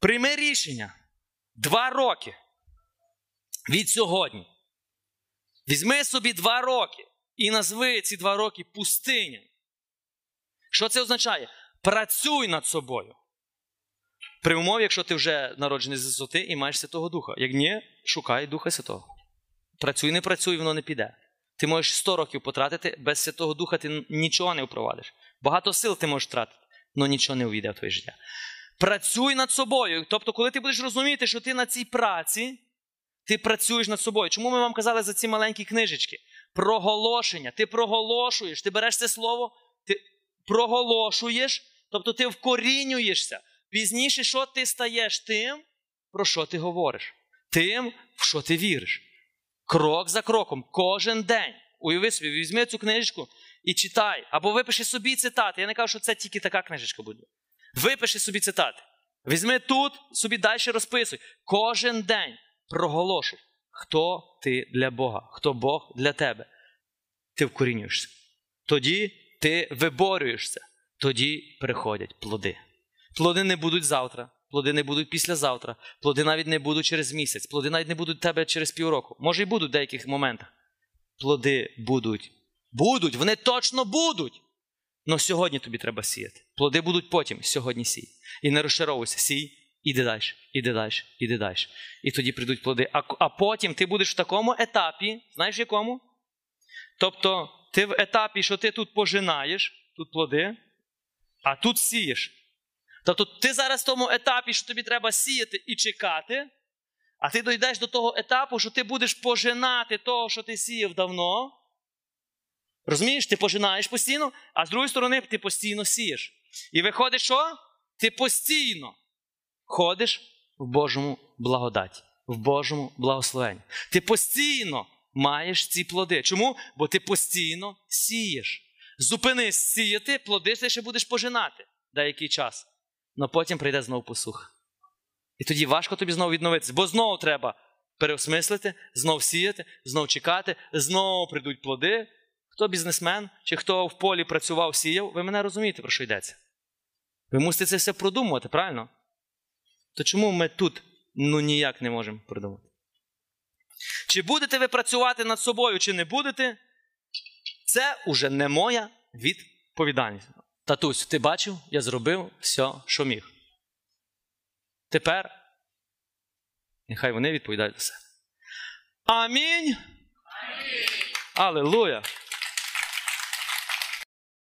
Прийми рішення. 2 роки. Від сьогодні. Візьми собі 2 роки. І назви ці 2 роки пустиня. Що це означає? Працюй над собою. При умові, якщо ти вже народжений з висоти і маєш Святого Духа. Як ні, шукай Духа Святого. Працюй, не працюй, воно не піде. Ти можеш 100 років потратити, без Святого Духа ти нічого не впровадиш. Багато сил ти можеш тратити, але нічого не увійде в твоє життя. Працюй над собою. Тобто, коли ти будеш розуміти, що ти на цій праці, ти працюєш над собою. Чому ми вам казали за ці маленькі книжечки? Проголошення. Ти проголошуєш, ти береш це слово, ти проголошуєш, тобто ти вкорінюєшся. Пізніше, що ти стаєш тим, про що ти говориш, тим, в що ти віриш. Крок за кроком, кожен день. Уяви собі, візьми цю книжечку і читай. Або випиши собі цитати. Я не кажу, що це тільки така книжечка буде. Випиши собі цитати. Візьми тут, собі далі розписуй. Кожен день проголошуй. Хто ти для Бога? Хто Бог для тебе? Ти вкорінюєшся. Тоді ти виборюєшся. Тоді приходять плоди. Плоди не будуть завтра. Плоди не будуть післязавтра. Плоди навіть не будуть через місяць. Плоди навіть не будуть тебе через півроку. Може і будуть в деяких моментах. Плоди будуть. Будуть! Вони точно будуть! Но сьогодні тобі треба сіяти. Плоди будуть потім. Сьогодні сій. І не розчаровуйся. Сій. Іди далі. І тоді прийдуть плоди. А потім ти будеш в такому етапі, знаєш в якому? Тобто ти в етапі, що ти тут пожинаєш, тут плоди, а тут сієш. Тобто ти зараз в тому етапі, що тобі треба сіяти і чекати, а ти дійдеш до того етапу, що ти будеш пожинати того, що ти сіяв давно. Розумієш? Ти пожинаєш постійно, а з другої сторони ти постійно сієш. І виходить, що? Ти постійно ходиш в Божому благодаті, в Божому благословенні. Ти постійно маєш ці плоди. Чому? Бо ти постійно сієш. Зупинись сіяти, плоди ти ще будеш пожинати деякий час. Но потім прийде знову посуха. І тоді важко тобі знову відновитися, бо знову треба переосмислити, знову сіяти, знову чекати, знову прийдуть плоди. Хто бізнесмен чи хто в полі працював, сіяв, ви мене розумієте, про що йдеться. Ви мусите це все продумувати, правильно? То чому ми тут ніяк не можемо придумати? Чи будете ви працювати над собою, чи не будете? Це уже не моя відповідальність. Татусь, ти бачив, я зробив все, що міг. Тепер нехай вони відповідають за себе. Амінь. Алілуя!